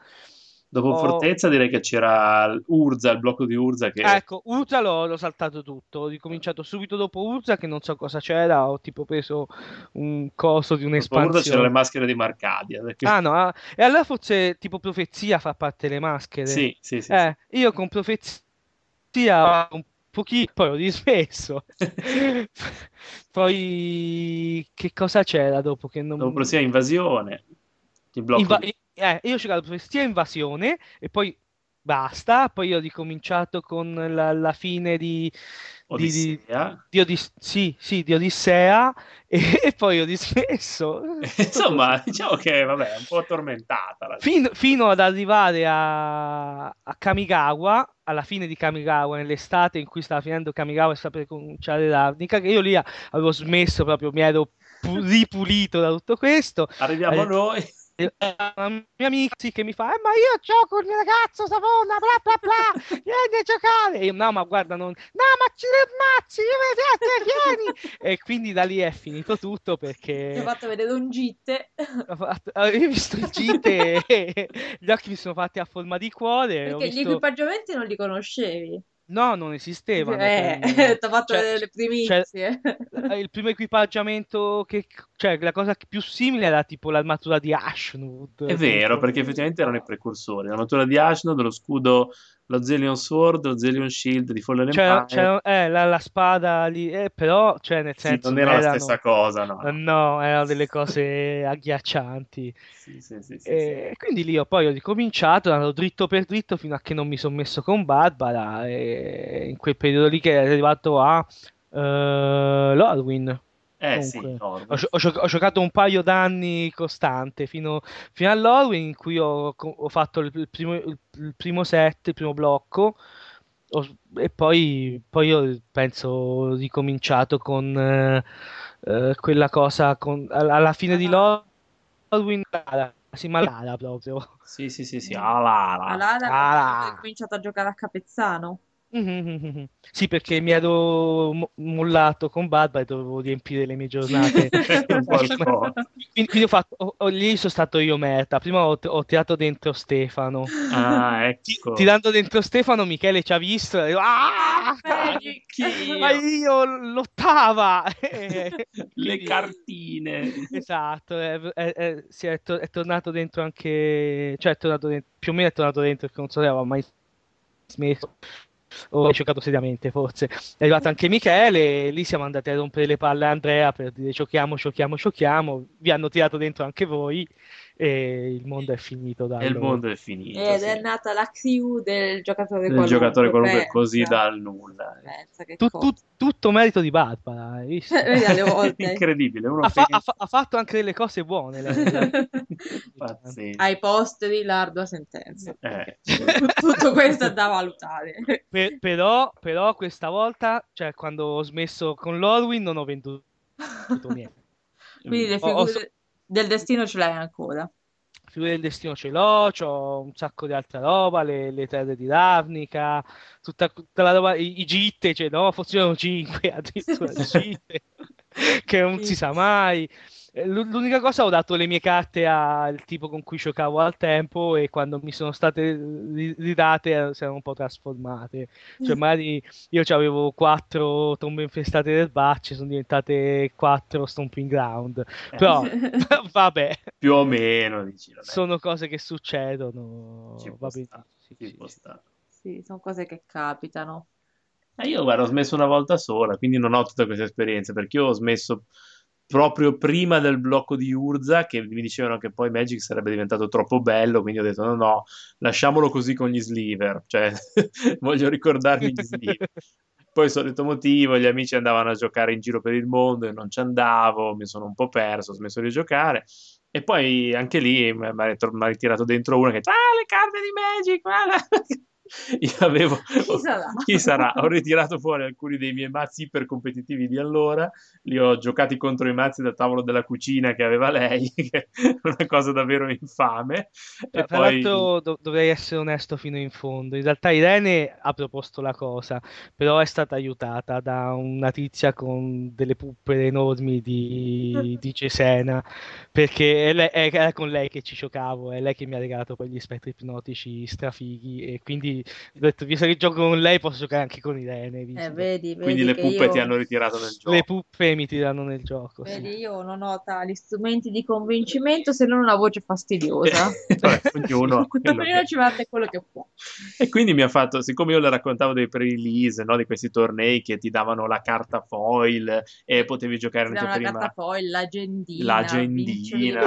Dopo ho... Fortezza direi che c'era Urza, il blocco di Urza che... Ecco, Urza l'ho, l'ho saltato tutto, ho ricominciato subito dopo Urza che non so cosa c'era, ho tipo preso un coso di un'espansione. Urza c'era le maschere di Mercadia. Perché... Ah no, ah, e allora forse tipo Profezia fa parte delle maschere. Sì, sì, sì. Eh, sì. Io con Profezia... un pochi, poi ho dismesso. Poi che cosa c'era dopo che non... Dopo sia invasione. Ti blocco Inva... di... eh, io ho cercato sia invasione e poi basta, poi ho ricominciato con la, la fine di Odissea. Di, di, di Odis... Sì, sì, di Odissea e, e poi ho dismesso. Insomma, diciamo che vabbè, è un po' tormentata la... Fin, fino ad arrivare a, a Kamigawa. Alla fine di Kamigawa, nell'estate in cui stava finendo Kamigawa e stava per cominciare l'Arnica, che io lì avevo smesso proprio, mi ero pu- ripulito da tutto questo. Arriviamo eh, noi. La mia amica sì, che mi fa: eh, ma io gioco il mio ragazzo Savona, bla bla bla, vieni a giocare. E io, no, ma guarda, non... no, ma ci ammazzi, io vedo te, vieni. E quindi da lì è finito tutto perché... Ti ho fatto vedere un gitte. Ho fatto... Io ho visto il gitte e gli occhi mi sono fatti a forma di cuore. Perché visto... gli equipaggiamenti non li conoscevi? No, non esistevano. Eh, quindi... Ti ho fatto cioè, vedere le primizie. Cioè, il primo equipaggiamento, che, cioè la cosa più simile era tipo l'armatura di Ashnod. È vero, perché effettivamente erano i precursori. L'armatura di Ashnod, lo scudo, lo Zelion Sword, lo Zelion Shield di Fallen Empire. C'era, c'era eh, la, la spada lì, eh, però cioè, nel senso... Sì, non era erano, la stessa cosa, no. No, erano delle cose agghiaccianti. Sì, sì, sì, sì, e, sì. Quindi lì io poi ho ricominciato, andavo dritto per dritto fino a che non mi sono messo con Barbara, e in quel periodo lì che è arrivato a uh, Lorwyn. Eh comunque, sì, no, ho, ho, ho giocato un paio d'anni costante fino, fino a Lorwyn, in cui ho, ho fatto il primo, il primo set, il primo blocco, ho, e poi, poi io penso ho ricominciato con eh, quella cosa con, alla fine di Lorwyn si malala proprio. Sì, sì, sì, sì, alala. Alala, alala. Ho cominciato a giocare a Capezzano. Mm-hmm. Sì, perché mi ero mo- mollato con Barbara e dovevo riempire le mie giornate. quindi, quindi ho fatto ho, ho, lì sono stato io merda. Prima ho, ho tirato dentro Stefano. Ah, ecco. Tirando dentro Stefano, Michele ci ha visto e... ah, ma io lottava le cartine. Esatto, è, è, è, sì, è, to- è tornato dentro anche, cioè è tornato dentro, più o meno è tornato dentro, perché non so se aveva mai smesso o ho giocato seriamente, forse. È arrivato anche Michele, lì siamo andati a rompere le palle a Andrea per dire giochiamo, giochiamo, giochiamo, vi hanno tirato dentro anche voi e il mondo è finito. Da e allora. Il mondo è finito. Ed sì. È nata la crew del giocatore del qualunque, giocatore qualunque pensa, così dal nulla. Pensa, che tut, tut, tutto merito di Barbara, hai visto? Incredibile. Uno ha, fa, ha, fa, ha fatto anche delle cose buone. Le... Ai posteri l'ardua sentenza. Eh. Tutto questo è da valutare. Per, però, però questa volta, cioè quando ho smesso con Lorwyn, non ho venduto niente. Quindi le figure... Ho, ho... del destino ce l'hai ancora? Figure del destino ce l'ho, c'ho un sacco di altra roba, le, le terre di Ravnica, tutta, tutta la roba, i, i gitte, cioè, no, funzionano cinque, addirittura gitte, che non si sa mai. L'unica cosa, ho dato le mie carte al tipo con cui giocavo al tempo e quando mi sono state ridate si erano un po' trasformate. Cioè magari io avevo quattro tombe infestate del bacce, sono diventate quattro stomping ground. Però eh. vabbè. Più o meno, dici, vabbè. Sono cose che succedono. Ci può stare, sì, ci può stare. Sì, sono cose che capitano. Eh, io guarda, ho smesso una volta sola, quindi non ho tutta questa esperienza, perché io ho smesso... proprio prima del blocco di Urza, che mi dicevano che poi Magic sarebbe diventato troppo bello, quindi ho detto no no, lasciamolo così con gli sliver, cioè voglio ricordarmi gli sliver. Poi solito motivo, gli amici andavano a giocare in giro per il mondo e non ci andavo, mi sono un po' perso, ho smesso di giocare. E poi anche lì mi ha ritirato dentro uno che ha detto, ah, le carte di Magic, guarda! Io avevo, chi sarà? Chi sarà? Ho ritirato fuori alcuni dei miei mazzi iper competitivi di allora, li ho giocati contro i mazzi da tavolo della cucina che aveva lei, che è una cosa davvero infame. Beh, e tra poi... l'altro do- dovrei essere onesto fino in fondo, in realtà Irene ha proposto la cosa, però è stata aiutata da una tizia con delle puppere enormi di, di Cesena, perché è lei, è, era con lei che ci giocavo, è lei che mi ha regalato poi gli spettri ipnotici strafighi, e quindi ho detto, visto che gioco con lei posso giocare anche con Irene, eh, vedi, vedi, quindi le puppe io... ti hanno ritirato nel gioco, le puppe mi tirano nel gioco, vedi, sì. Io non ho tali strumenti di convincimento se non una voce fastidiosa. Vabbè, ognuno che... ci mette quello che può. E quindi mi ha fatto, siccome io le raccontavo dei pre-release, no, di questi tornei che ti davano la carta foil e potevi giocare nella prima, la carta foil, l'agendina, l'agendina,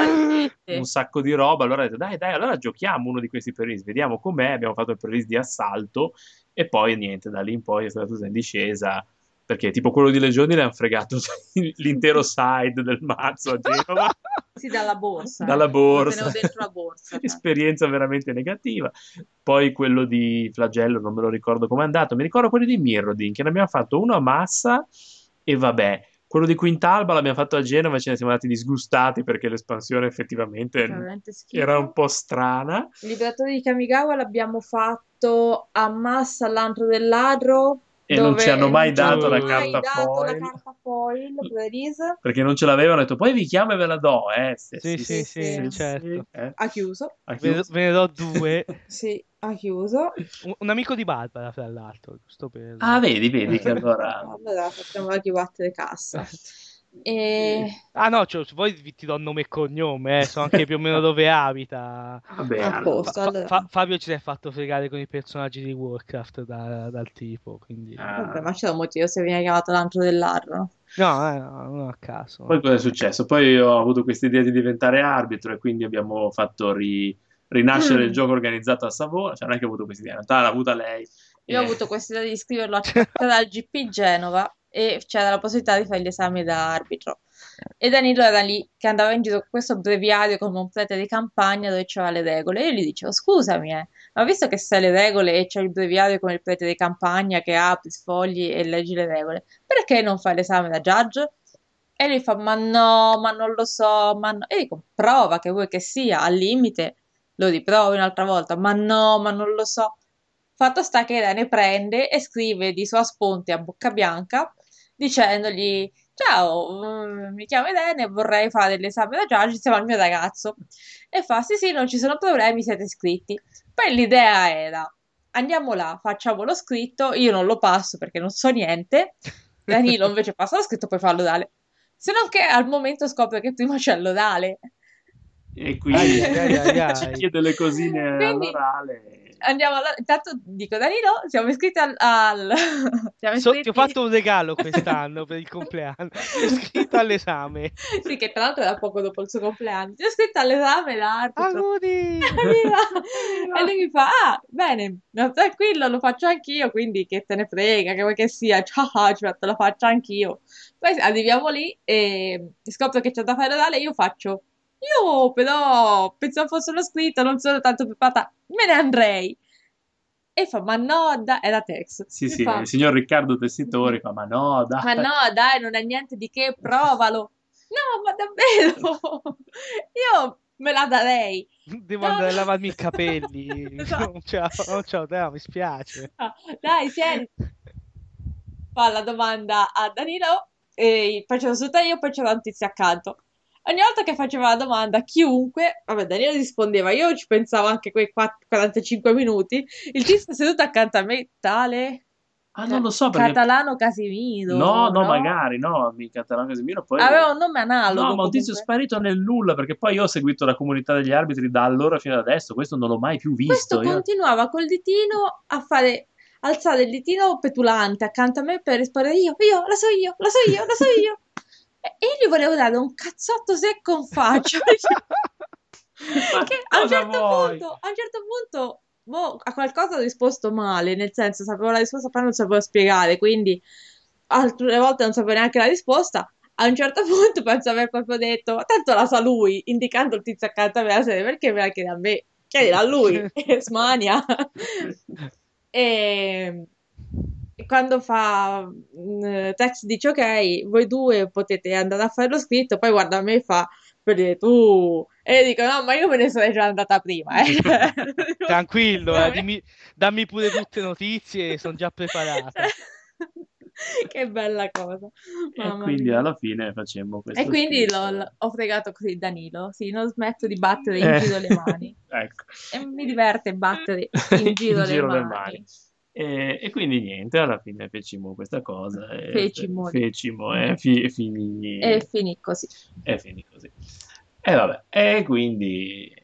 un sacco di roba, allora ho detto dai dai, allora giochiamo uno di questi pre-release, vediamo com'è. Abbiamo fatto il pre-release di assalto e poi niente, da lì in poi è stata tutta in discesa, perché tipo quello di Legioni le hanno fregato l'intero side del mazzo a Genova. Sì, dalla borsa, dalla borsa. Dentro la borsa. Esperienza veramente negativa. Poi quello di Flagello non me lo ricordo com'è andato, mi ricordo quello di Mirrodin, che ne abbiamo fatto uno a Massa e vabbè. Quello di Quintalba l'abbiamo fatto a Genova e ce ne siamo andati disgustati perché l'espansione effettivamente era un po' strana. Il Liberatore di Kamigawa l'abbiamo fatto a Massa all'antro del ladro. E non ci hanno mai dato, la, mai carta dato foil. la carta foil. Perché non ce l'avevano, detto poi vi chiamo e ve la do. Eh. Sì, sì, sì, sì, sì, sì, sì certo. Sì. Eh. Ha chiuso. Ha chiuso. Ve ne do due. Sì. Ha chiuso un, un amico di Barbara, fra l'altro, giusto per... ah vedi vedi che allora allora facciamo anche battere cassa. E... ah no, cioè, poi ti do nome e cognome, eh. So anche più o meno dove abita. Vabbè, allora. Posto, allora. Fa- Fabio ci si è fatto fregare con i personaggi di Warcraft da, dal tipo, quindi... ah. Vabbè, ma c'è un motivo se viene chiamato l'antro dell'arro. No, eh, no, non a caso. Poi cosa è successo? Poi ho avuto questa idea di diventare arbitro e quindi abbiamo fatto ri... rinascere mm. il gioco organizzato a Savona, cioè non è che ho avuto questa idea, in realtà l'ha avuta lei. Io e... ho avuto questa idea di iscriverlo a al G P Genova e c'era la possibilità di fare gli esami da arbitro. E Danilo era lì che andava in giro con questo breviario con complete di campagna dove c'era le regole, e io gli dicevo scusami eh, ma visto che sai le regole e c'è il breviario con il prete di campagna che apri, sfogli e leggi le regole, perché non fai l'esame da judge? E lui fa ma no, ma non lo so, ma no. E dico prova, che vuoi che sia, al limite lo riprovo un'altra volta, ma no, ma non lo so. Fatto sta che Irene prende e scrive di sua sponte a Bocca Bianca dicendogli ciao, mi chiamo Irene e vorrei fare l'esame da judge insieme al mio ragazzo, e fa sì sì, non ci sono problemi, siete iscritti. Poi l'idea era andiamo là, facciamo lo scritto, io non lo passo perché non so niente, Danilo invece passa lo scritto, poi fa l'orale, se non che al momento scopre che prima c'è l'orale. E quindi ai, ai, ai. Ci chiede le cosine. Quindi, all'orale. Andiamo alla... Intanto dico Danilo, siamo iscritti al... al... Siamo iscritti... So, ti ho fatto un regalo quest'anno per il compleanno. Ti ho iscritto all'esame. Sì, che tra l'altro era poco dopo il suo compleanno. Ti ho iscritto all'esame l'arbitro. Auguri! E lui mi fa, ah, bene, tranquillo, lo faccio anch'io, quindi che te ne frega, che vuoi che sia. Ciao, cioè, te lo faccio anch'io. Poi arriviamo lì e scopro che c'è da fare l'orale e io faccio... Io però pensavo fosse uno scritto, non sono tanto preparata, me ne andrei. E fa, ma no, dai, era Tex. Sì, mi sì, fa... il signor Riccardo Tessitori fa, ma no, dai. Ma no, dai, non è niente di che, provalo. No, ma davvero, io me la darei. Devo no, andare a lavarmi i capelli. No, ciao, oh, ciao, dai, mi spiace. No, dai, tieni. Fa la domanda a Danilo, e poi c'ero tutta io, poi c'era un tizio accanto. Ogni volta che faceva la domanda, chiunque, vabbè, Danilo rispondeva, io ci pensavo anche quei quarantacinque minuti, il tizio seduto accanto a me, tale... Ah, non lo so, perché... Catalano Casimiro. No, no, no? magari, no, mi Catalano Casimiro poi... Aveva un nome analogo. No, ma comunque. Un tizio sparito nel nulla, perché poi io ho seguito la comunità degli arbitri da allora fino ad adesso, questo non l'ho mai più visto. Questo io... continuava col ditino a fare... alzare il ditino petulante accanto a me per rispondere io, io, la so io, la so io, la so io. e io gli volevo dare un cazzotto secco in faccia. Che a un certo punto, a un certo punto boh, a qualcosa ho risposto male, nel senso sapevo la risposta però non sapevo spiegare, quindi altre volte non sapevo neanche la risposta. A un certo punto penso aver proprio detto tanto la sa lui, indicando il tizio accanto a me, la serie, perché me la chiede a me, chiedila a lui. Smania. E quando fa Tex dice ok, voi due potete andare a fare lo scritto, poi guarda a me e fa per dire tu, e io dico no, ma io me ne sarei già andata prima, eh. Tranquillo, eh, dimmi, dammi pure tutte le notizie, sono già preparata. Che bella cosa. Mamma e quindi mia. Alla fine facemmo questo e quindi l'ho, ho fregato così Danilo, sì, non smetto di battere in eh. giro le mani. Ecco. E mi diverte battere in giro, in giro le, le mani, mani. E, e quindi niente, alla fine fecimo questa cosa e fecimo, fecimo e, fi, e finì e finì così e finì così e vabbè e quindi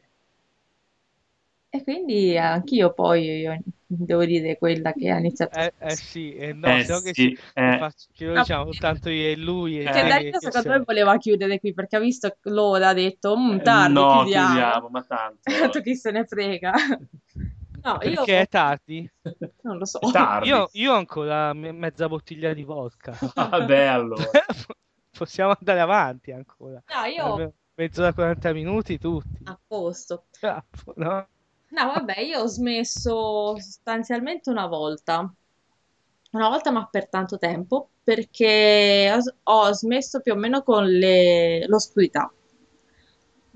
e quindi anch'io poi io devo dire quella che ha iniziato eh, eh sì eh no eh, so sì, che sì, eh. faccio, io, no, diciamo tanto io e lui e cioè Danilo secondo me voleva chiudere qui perché ha visto l'ora, ha detto tardi no, chiudiamo. chiudiamo ma tanto chi se ne frega. No, perché io... è tardi? Non lo so. Io, io ho ancora mezza bottiglia di vodka. Vabbè, allora. Possiamo andare avanti ancora. No, io... Mezz'ora, quaranta minuti, tutti. A posto. Ah, no? No, vabbè, io ho smesso sostanzialmente una volta. Una volta, ma per tanto tempo, perché ho smesso più o meno con le... l'oscurità.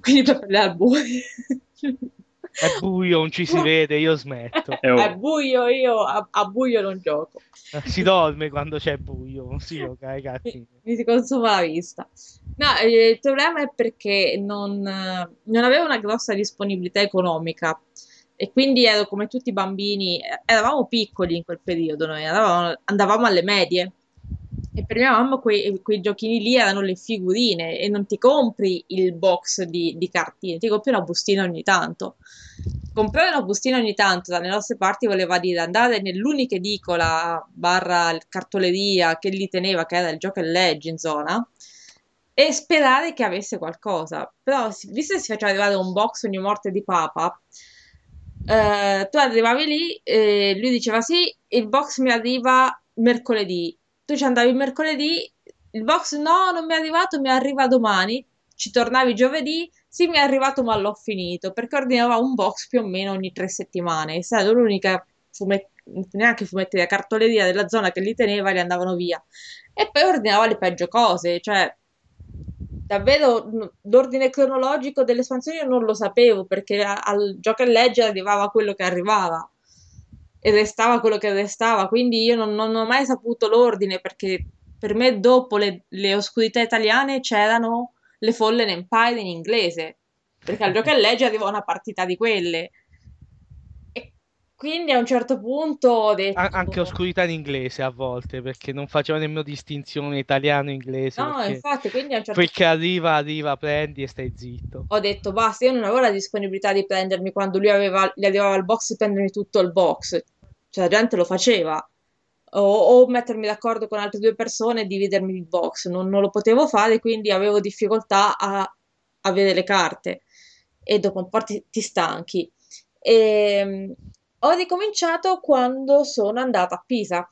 Quindi per le albori. È buio, non ci si vede, io smetto. Eh, oh. È buio, io a, a buio non gioco. Si dorme quando c'è buio, non si gioca, ragazzi. Mi si consuma la vista. No, il problema è perché non, non avevo una grossa disponibilità economica e quindi ero come tutti i bambini, eravamo piccoli in quel periodo, noi eravamo, andavamo alle medie e per mia mamma quei, quei giochini lì erano le figurine e non ti compri il box di, di cartine, ti compri una bustina ogni tanto. Comprare una bustina ogni tanto dalle nostre parti voleva dire andare nell'unica edicola barra cartoleria che li teneva, che era il Gioca e Leggi in zona, e sperare che avesse qualcosa. Però visto che si faceva arrivare un box ogni morte di papa, eh, tu arrivavi lì e lui diceva sì, il box mi arriva mercoledì. Tu ci andavi il mercoledì, il box no, non mi è arrivato, mi arriva domani, ci tornavi giovedì, sì mi è arrivato ma l'ho finito, perché ordinava un box più o meno ogni tre settimane, è stata l'unica fumet- neanche fumetteria, cartoleria della zona che li teneva e li andavano via, e poi ordinava le peggio cose, cioè davvero l'ordine cronologico delle espansioni io non lo sapevo, perché al Gioca e Leggi arrivava quello che arrivava, e restava quello che restava, quindi io non, non ho mai saputo l'ordine, perché per me dopo le, le oscurità italiane c'erano le Fallen Empire in inglese, perché al Gioca e Leggi arrivò una partita di quelle, e quindi a un certo punto ho detto... An- anche oscurità in inglese a volte, perché non faceva nemmeno distinzione italiano-inglese, no, infatti, quindi a un certo quel punto... che arriva, arriva, prendi e stai zitto. Ho detto basta, io non avevo la disponibilità di prendermi quando lui aveva, gli arrivava il box di prendermi tutto il box, cioè la gente lo faceva, o, o mettermi d'accordo con altre due persone e dividermi il box, non, non lo potevo fare, quindi avevo difficoltà a avere le carte, e dopo un po' ti, ti stanchi. E, ho ricominciato quando sono andata a Pisa,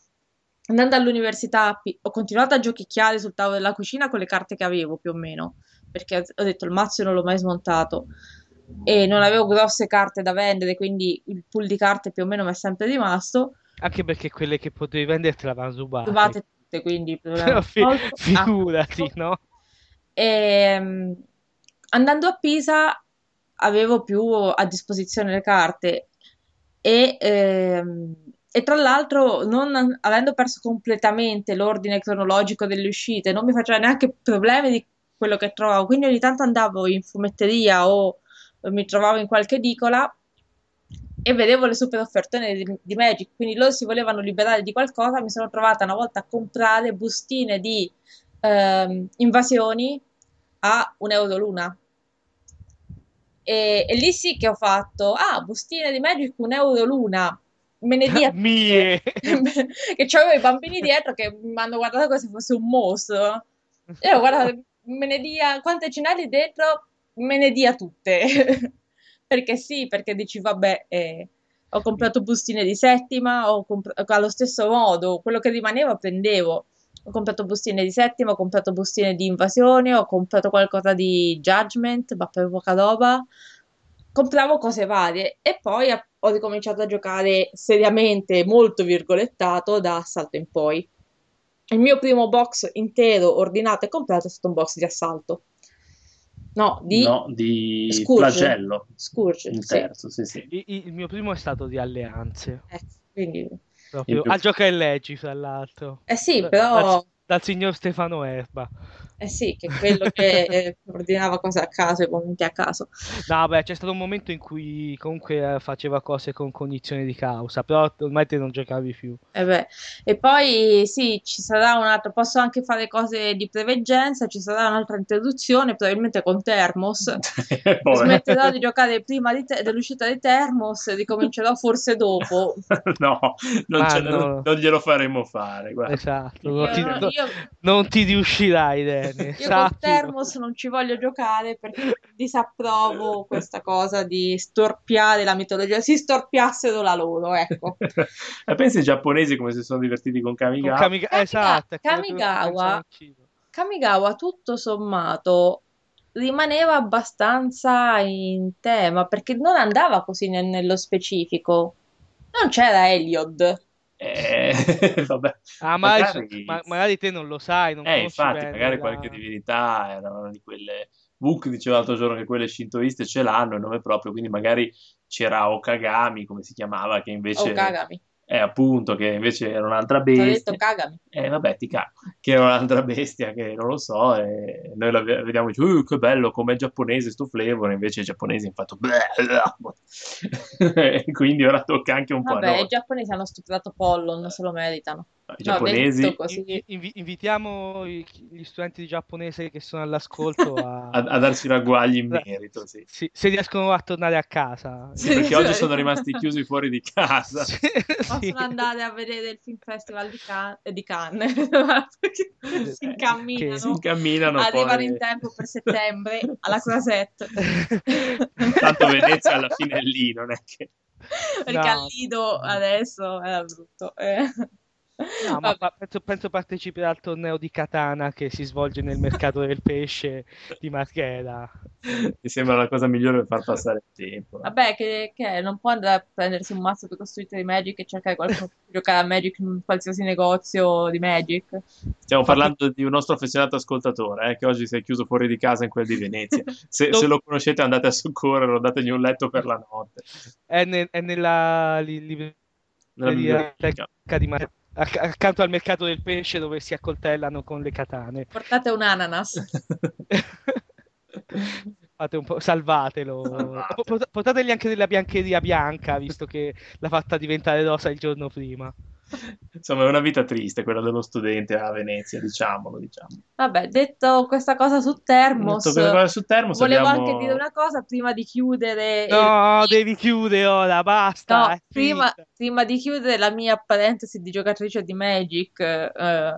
andando all'università a P- ho continuato a giochicchiare sul tavolo della cucina con le carte che avevo più o meno, perché ho detto il mazzo non l'ho mai smontato, e non avevo grosse carte da vendere, quindi il pool di carte più o meno mi è sempre rimasto, anche perché quelle che potevi vendere te le avevano rubate, rubate tutte, quindi F- figurati, ah, no? E, um, andando a Pisa avevo più a disposizione le carte e, ehm, e tra l'altro non avendo perso completamente l'ordine cronologico delle uscite non mi faceva neanche problemi di quello che trovavo, quindi ogni tanto andavo in fumetteria o mi trovavo in qualche edicola e vedevo le super offertone di, di Magic, quindi loro si volevano liberare di qualcosa, mi sono trovata una volta a comprare bustine di ehm, invasioni a un euro l'una, e, e lì sì che ho fatto ah, bustine di Magic un euro l'una, me ne dia mie che c'avevo i bambini dietro che mi hanno guardato come se fosse un mostro, Io guarda, me ne dia quante ce n'hai dentro, me ne dia tutte. Perché sì, perché dici vabbè, eh, ho comprato bustine di settima, ho comp- allo stesso modo, quello che rimaneva prendevo. Ho comprato bustine di settima, ho comprato bustine di invasione, ho comprato qualcosa di judgment, ma per poca roba. Compravo cose varie e poi ho ricominciato a giocare seriamente, molto virgolettato, da Assalto in poi. Il mio primo box intero, ordinato e comprato, è stato un box di Assalto. No, di, no, di Scourge. Flagello. Scourge, il terzo, sì, sì. sì. Il, il mio primo è stato di Alleanze. Eh, quindi... Proprio, al gioco e leggi, fra l'altro. Eh sì, però... Dal, dal signor Stefano Erba. Eh sì, che è quello che eh, ordinava cose a caso e commenti a caso. No, beh, c'è stato un momento in cui comunque faceva cose con cognizione di causa, però ormai te non giocavi più. Eh beh, e poi sì, ci sarà un altro... Posso anche fare cose di preveggenza, ci sarà un'altra introduzione, probabilmente con Termos. Smetterò di giocare prima di te- dell'uscita di Termos, ricomincerò forse dopo. No, non Ah, no. Non glielo faremo fare, guarda. Esatto, non, io, ti, no, io... non ti riuscirai, Dani. Io con Termos non ci voglio giocare perché disapprovo questa cosa di storpiare la mitologia. Si storpiassero la loro, ecco. Ma pensi ai giapponesi come si sono divertiti con Kamigawa? Con Kamiga- esatto, Kamigawa, Kamigawa tutto sommato rimaneva abbastanza in tema perché non andava così ne- nello specifico. Non c'era Eliod. Eh, vabbè. Ah, magari... Ma, magari te non lo sai. Non eh, infatti, bene, magari la... qualche divinità erano di quelle. Vuk diceva l'altro giorno che quelle shintoiste ce l'hanno il nome proprio, quindi magari c'era Okagami, come si chiamava, che invece. Okagami. Eh, appunto, che invece era un'altra bestia. Ho detto Kagami. Eh, vabbè, ti cago. Che era un'altra bestia che non lo so. E noi la vediamo e diciamo, uh, che bello, com'è giapponese sto flavor. Invece i giapponesi hanno fatto... E quindi ora tocca anche un vabbè, po' a noi. Vabbè, i giapponesi hanno studiato Pollon, non se lo meritano. I giapponesi... No, in- invitiamo gli studenti di giapponese che sono all'ascolto a, a, a darsi ragguagli in merito, sì. Sì, se riescono a tornare a casa, sì, sì, perché sì. Oggi sono rimasti chiusi fuori di casa, sì, possono sì. andare a vedere il film festival di, Can- di Cannes. Si incamminano, si incamminano arrivano poi... in tempo per settembre alla Croisette. Tanto Venezia alla fine è lì, non è che perché no. Al Lido adesso era brutto, eh. No, ma penso, penso parteciperà al torneo di Katana che si svolge nel mercato del pesce di Marghera. Mi sembra la cosa migliore per far passare il tempo. Vabbè, che, che non può andare a prendersi un mazzo per costruire di Magic e cercare qualcuno di giocare a Magic in qualsiasi negozio di Magic. Stiamo parlando di un nostro affezionato ascoltatore, eh, che oggi si è chiuso fuori di casa in quel di Venezia. Se, Dov- se lo conoscete andate a soccorrerlo, dategli un letto per la notte. È, nel, è nella libreria li- tecnica di Marghera. Acc- accanto al mercato del pesce dove si accoltellano con le katane. Portate un ananas. Fate un po', salvatelo. Salvate. Pot- portategli anche della biancheria bianca, visto che l'ha fatta diventare rosa il giorno prima. Insomma, è una vita triste quella dello studente a Venezia, diciamolo, diciamo. Vabbè, detto questa cosa su Termos, cosa su Termos volevo abbiamo... anche dire una cosa prima di chiudere. No, il... devi chiudere ora, basta. No, prima, prima di chiudere la mia parentesi di giocatrice di Magic, eh,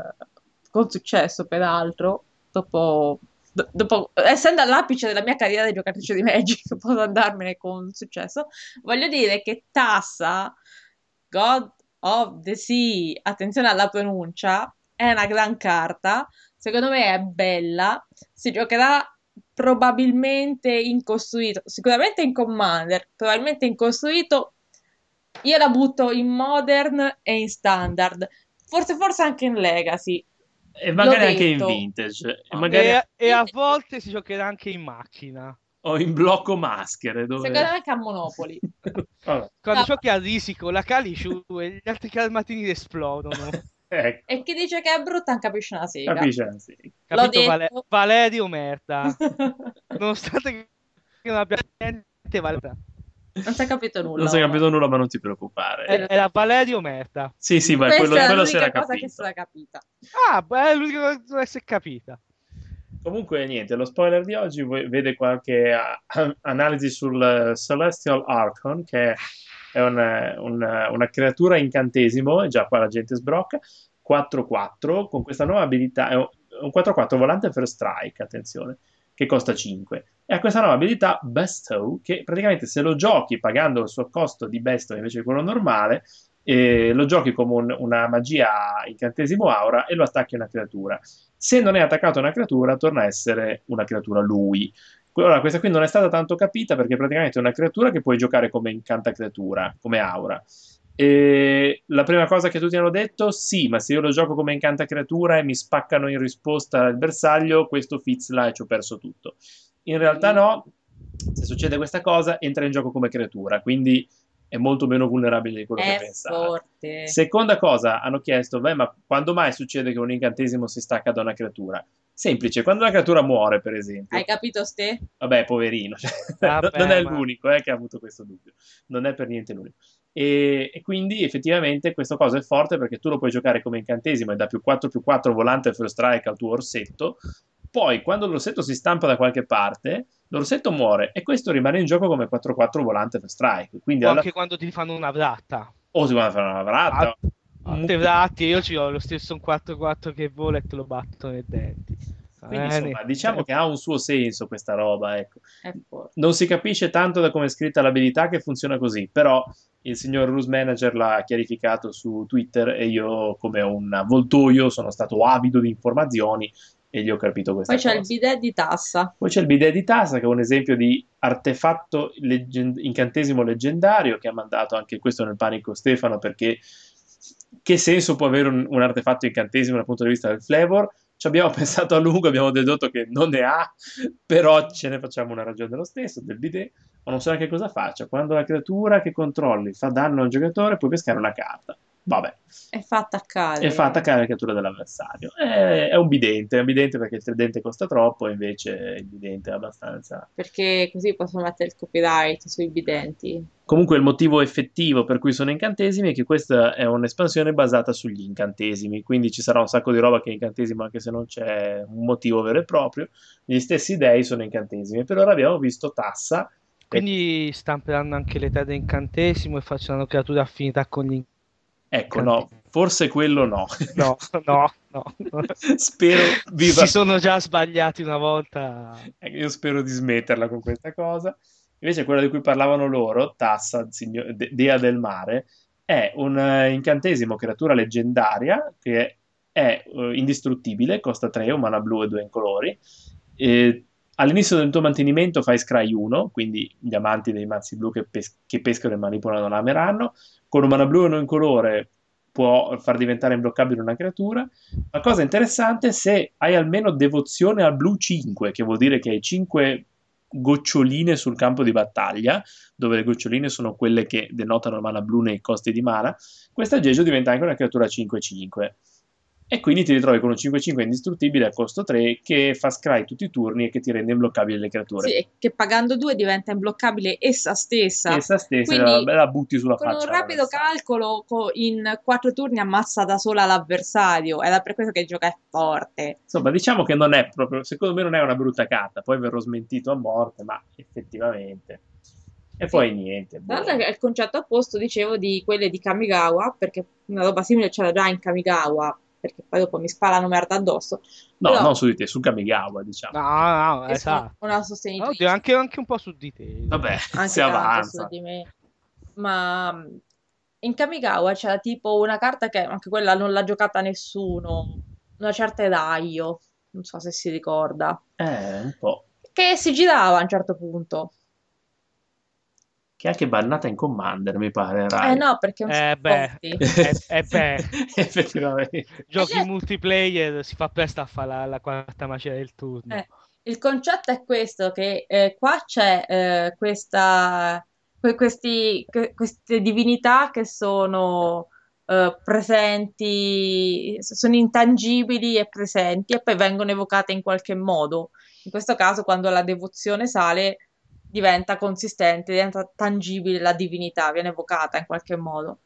con successo peraltro, dopo, do, dopo essendo all'apice della mia carriera di giocatrice di Magic, posso andarmene con successo. Voglio dire che Thassa God of the Sea, attenzione alla pronuncia, è una gran carta, secondo me è bella, si giocherà probabilmente in costruito, sicuramente in Commander, probabilmente in costruito, io la butto in Modern e in Standard, forse forse anche in Legacy. E magari anche in Vintage. E, magari... e, e a volte si giocherà anche in macchina. O in blocco maschere. Dove... Secondo me che a Monopoli. Allora. Quando no. Giochi a risico, la Calicio e gli altri calmatini esplodono. Ecco. E chi dice che è brutta non capisce una sega. Capisce una sega. Capito, Vale... Valerio merda. Nonostante che non abbia niente, Valerio. Non si è capito nulla. Non si è capito nulla, ma non ti preoccupare. Era, era Valerio merda. Sì, sì, ma quello, quello si era capito. Questa è l'unica cosa che si era capita. Ah, beh, è l'unica cosa che si è capita. Comunque niente, lo spoiler di oggi vede qualche uh, analisi sul uh, Celestial Archon, che è un, un, una creatura incantesimo, e già qua la gente sbrocca, quattro quattro, con questa nuova abilità, è un, un quattro quattro volante per strike, attenzione, che costa cinque, e ha questa nuova abilità Bestow, che praticamente se lo giochi pagando il suo costo di Bestow invece di quello normale, eh, lo giochi come un, una magia incantesimo aura e lo attacchi a una creatura. Se non è attaccata una creatura, torna a essere una creatura lui. Allora, questa qui non è stata tanto capita, perché praticamente è una creatura che puoi giocare come incanta creatura, come aura. E la prima cosa che tutti hanno detto, sì, ma se io lo gioco come incanta creatura e mi spaccano in risposta al bersaglio, questo fizzla e ci ho perso tutto. In realtà no, se succede questa cosa entra in gioco come creatura, quindi è molto meno vulnerabile di quello è che pensavo. Seconda cosa, hanno chiesto, beh, ma quando mai succede che un incantesimo si stacca da una creatura? Semplice, quando una creatura muore, per esempio. Hai capito, Ste? Vabbè, poverino. Vabbè, non è ma... l'unico eh, che ha avuto questo dubbio. Non è per niente l'unico. E, e quindi, effettivamente, questa cosa è forte, perché tu lo puoi giocare come incantesimo e dà più quattro più quattro volante first strike al tuo orsetto. Poi, quando l'orsetto si stampa da qualche parte, l'orsetto muore e questo rimane in gioco come quattro quattro volante first strike. Quindi o alla... anche quando ti fanno una bratta. O si vanno a fare una bratta. Ah. Bratti, io ci ho lo stesso un quattro quattro che vola e te lo batto nei denti. Quindi, eh, insomma, diciamo che ha un suo senso questa roba, ecco. Non si capisce tanto da come è scritta l'abilità che funziona così, però il signor Rules Manager l'ha chiarificato su Twitter e io, come un avvoltoio, sono stato avido di informazioni e gli ho capito questa poi cosa. Poi c'è il bidet di Thassa. Poi c'è il bidet di Thassa, che è un esempio di artefatto legge- incantesimo leggendario, che ha mandato anche questo nel panico Stefano, perché... che senso può avere un, un artefatto incantesimo dal punto di vista del flavor? Ci abbiamo pensato a lungo, abbiamo dedotto che non ne ha, però ce ne facciamo una ragione lo stesso, del bidet, ma non so neanche cosa faccia. Quando la creatura che controlli fa danno a un giocatore, puoi pescare una carta. Vabbè. E fa attaccare. E fa attaccare la creatura dell'avversario. È, è un bidente, è un bidente perché il tridente costa troppo, invece il bidente è abbastanza... Perché così possono mettere il copyright sui bidenti. Comunque il motivo effettivo per cui sono incantesimi è che questa è un'espansione basata sugli incantesimi, quindi ci sarà un sacco di roba che è incantesimo anche se non c'è un motivo vero e proprio. Gli stessi dei sono incantesimi. Per ora abbiamo visto Thassa. Quindi e... stamperanno anche l'età di incantesimo e facciano creature affinità con gli incantesimi. Ecco, no, forse quello no. No, no, no. Spero viva. Si sono già sbagliati una volta. Io spero di smetterla con questa cosa. Invece quella di cui parlavano loro, Thassa, dea del mare, è un incantesimo creatura leggendaria che è indistruttibile, costa tre, un mana blu e due incolori. E all'inizio del tuo mantenimento fai scry uno, quindi gli amanti dei mazzi blu che, pes- che pescano e manipolano l'ameranno. Con un mana blu e non in colore può far diventare imbloccabile una creatura. La cosa interessante è se hai almeno devozione al blu cinque, che vuol dire che hai cinque goccioline sul campo di battaglia, dove le goccioline sono quelle che denotano il mana blu nei costi di mana. Questa Gegeo diventa anche una creatura cinque cinque. E quindi ti ritrovi con un cinque cinque indistruttibile a costo tre che fa scry tutti i turni e che ti rende imbloccabile le creature. Sì, che pagando due diventa imbloccabile essa stessa. Essa stessa, quindi la, la butti sulla con faccia. Con un rapido calcolo co- in quattro turni ammazza da sola l'avversario. È per questo che il gioco è forte. Insomma, diciamo che non è proprio, secondo me non è una brutta carta. Poi verrò smentito a morte, ma effettivamente... E poi sì. Niente. Guarda, è il concetto opposto, dicevo, di quelle di Kamigawa, perché una roba simile c'era già in Kamigawa. Perché poi dopo mi spalano merda addosso. No, però... non su di te, su Kamigawa, diciamo. No, no, esatto. Una sostenitrice. Oddio, anche, anche un po' su di te. Vabbè, anche si avanza. Su di me. Ma in Kamigawa c'era tipo una carta che anche quella non l'ha giocata nessuno. Una certa Edaio, non so se si ricorda. Eh, un po'. Che si girava a un certo punto. Che è anche bannata in Commander, mi pare. Rai. Eh no, perché non si eh beh, eh, eh beh. Effettivamente. Giochi eh, multiplayer, si fa presto a fare la, la quarta macia del turno. Eh, il concetto è questo, che eh, qua c'è eh, questa que- questi, que- queste divinità che sono eh, presenti, sono intangibili e presenti, e poi vengono evocate in qualche modo. In questo caso, quando la devozione sale... diventa consistente, diventa tangibile la divinità, viene evocata in qualche modo.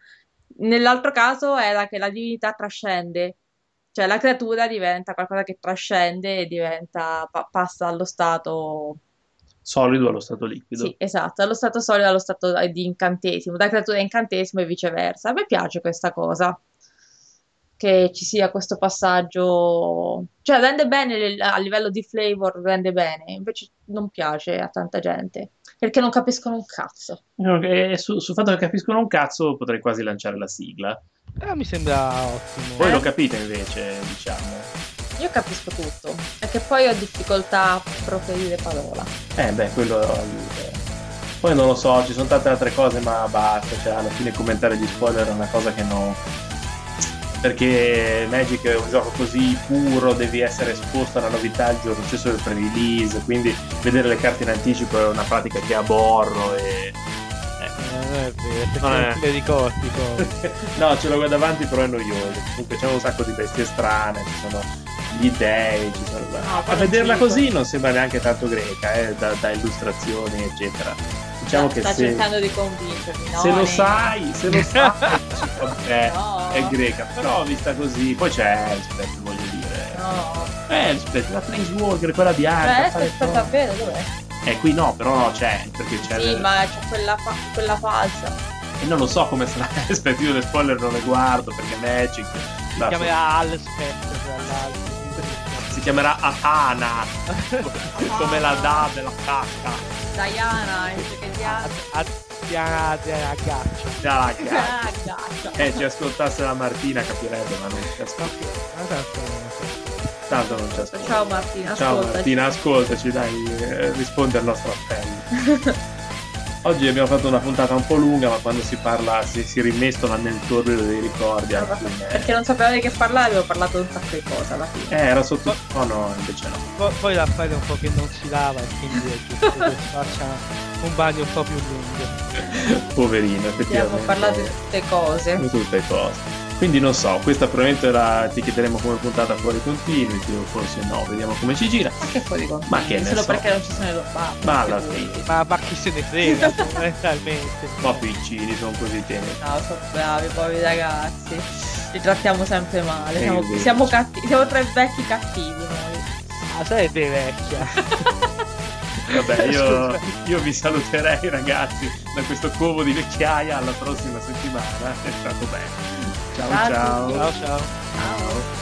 Nell'altro caso era che la divinità trascende, cioè la creatura diventa qualcosa che trascende e diventa, pa- passa allo stato... solido allo stato liquido. Sì, esatto, allo stato solido allo stato di incantesimo, da creatura a incantesimo e viceversa. A me piace questa cosa. che ci sia questo passaggio, cioè rende bene a livello di flavor, rende bene, invece non piace a tanta gente perché non capiscono un cazzo. Okay, su, sul fatto che capiscono un cazzo potrei quasi lanciare la sigla. Eh, mi sembra ottimo. Voi eh? Lo capite invece, diciamo. Io capisco tutto, è che poi ho difficoltà a proferire parola. Eh beh, quello aiuta. Poi non lo so, ci sono tante altre cose, ma basta, cioè alla fine commentare gli spoiler è una cosa che non... Perché Magic è un gioco così puro, devi essere esposto alla novità al giorno stesso del pre-release, quindi vedere le carte in anticipo è una pratica che aborro e... Non è di corti, no, ce l'ho davanti, però è noioso. Comunque c'è un sacco di bestie strane, ci sono gli dei, ci sono... No, a vederla così non sembra neanche tanto greca, eh, da, da illustrazioni eccetera. Diciamo sta, che sta se... cercando di convincermi, no? Se lo sai, se lo sai, vabbè, no. È greca, però vista così, poi c'è Elspeth, voglio dire, no. Elspeth, la Planeswalker, quella di Arca. Beh, Elspeth davvero, dov'è? Eh, qui no, però no, c'è, perché c'è... Sì, le... ma c'è quella, fa- quella falsa. E non lo so come sarà Elspeth, io le spoiler non le guardo, perché Magic... Si la... chiamerà Alspeth, si chiamerà Atana, come la da della cacca. Diana, invece che Diana... Diana, Diana Gaccia. Diana Gaccia. Eh, ci ascoltasse la Martina capirebbe, ma non ci ascolta. Tanto non c'è. Ciao Martina, ciao ascoltaci. Martina, ascoltaci, dai, eh, risponde al nostro appello. Oggi abbiamo fatto una puntata un po' lunga, ma quando si parla si, si rimestola nel torbido dei ricordi. No, fine... Perché non sapevo di che parlare, avevo parlato di un sacco di cose alla fine. Eh, era sotto... Oh no, invece no. Po- poi l'affare è un po' che non si lava, e quindi è giusto che faccia un bagno un po' più lungo. Poverino, effettivamente. Abbiamo parlato di tutte cose. Di tutte cose. Quindi non so, questa probabilmente la eticheteremo come puntata fuori continuity, o forse no, vediamo come ci gira. Ma che fuori continuity? Ma che ne Solo so. Perché non ci sono le lombate. Ma alla fine. Ma, ma chi se ne frega, fondamentalmente. Ma piccini, sono così teneri. No, sono bravi, poveri ragazzi. Li trattiamo sempre male. Siamo, siamo, catti- siamo tre vecchi cattivi noi. Ah, sei dei vecchia. Vabbè, io, io vi saluterei ragazzi da questo covo di vecchiaia, alla prossima settimana, è stato bello. Ciao ciao. Ciao ciao. Ciao.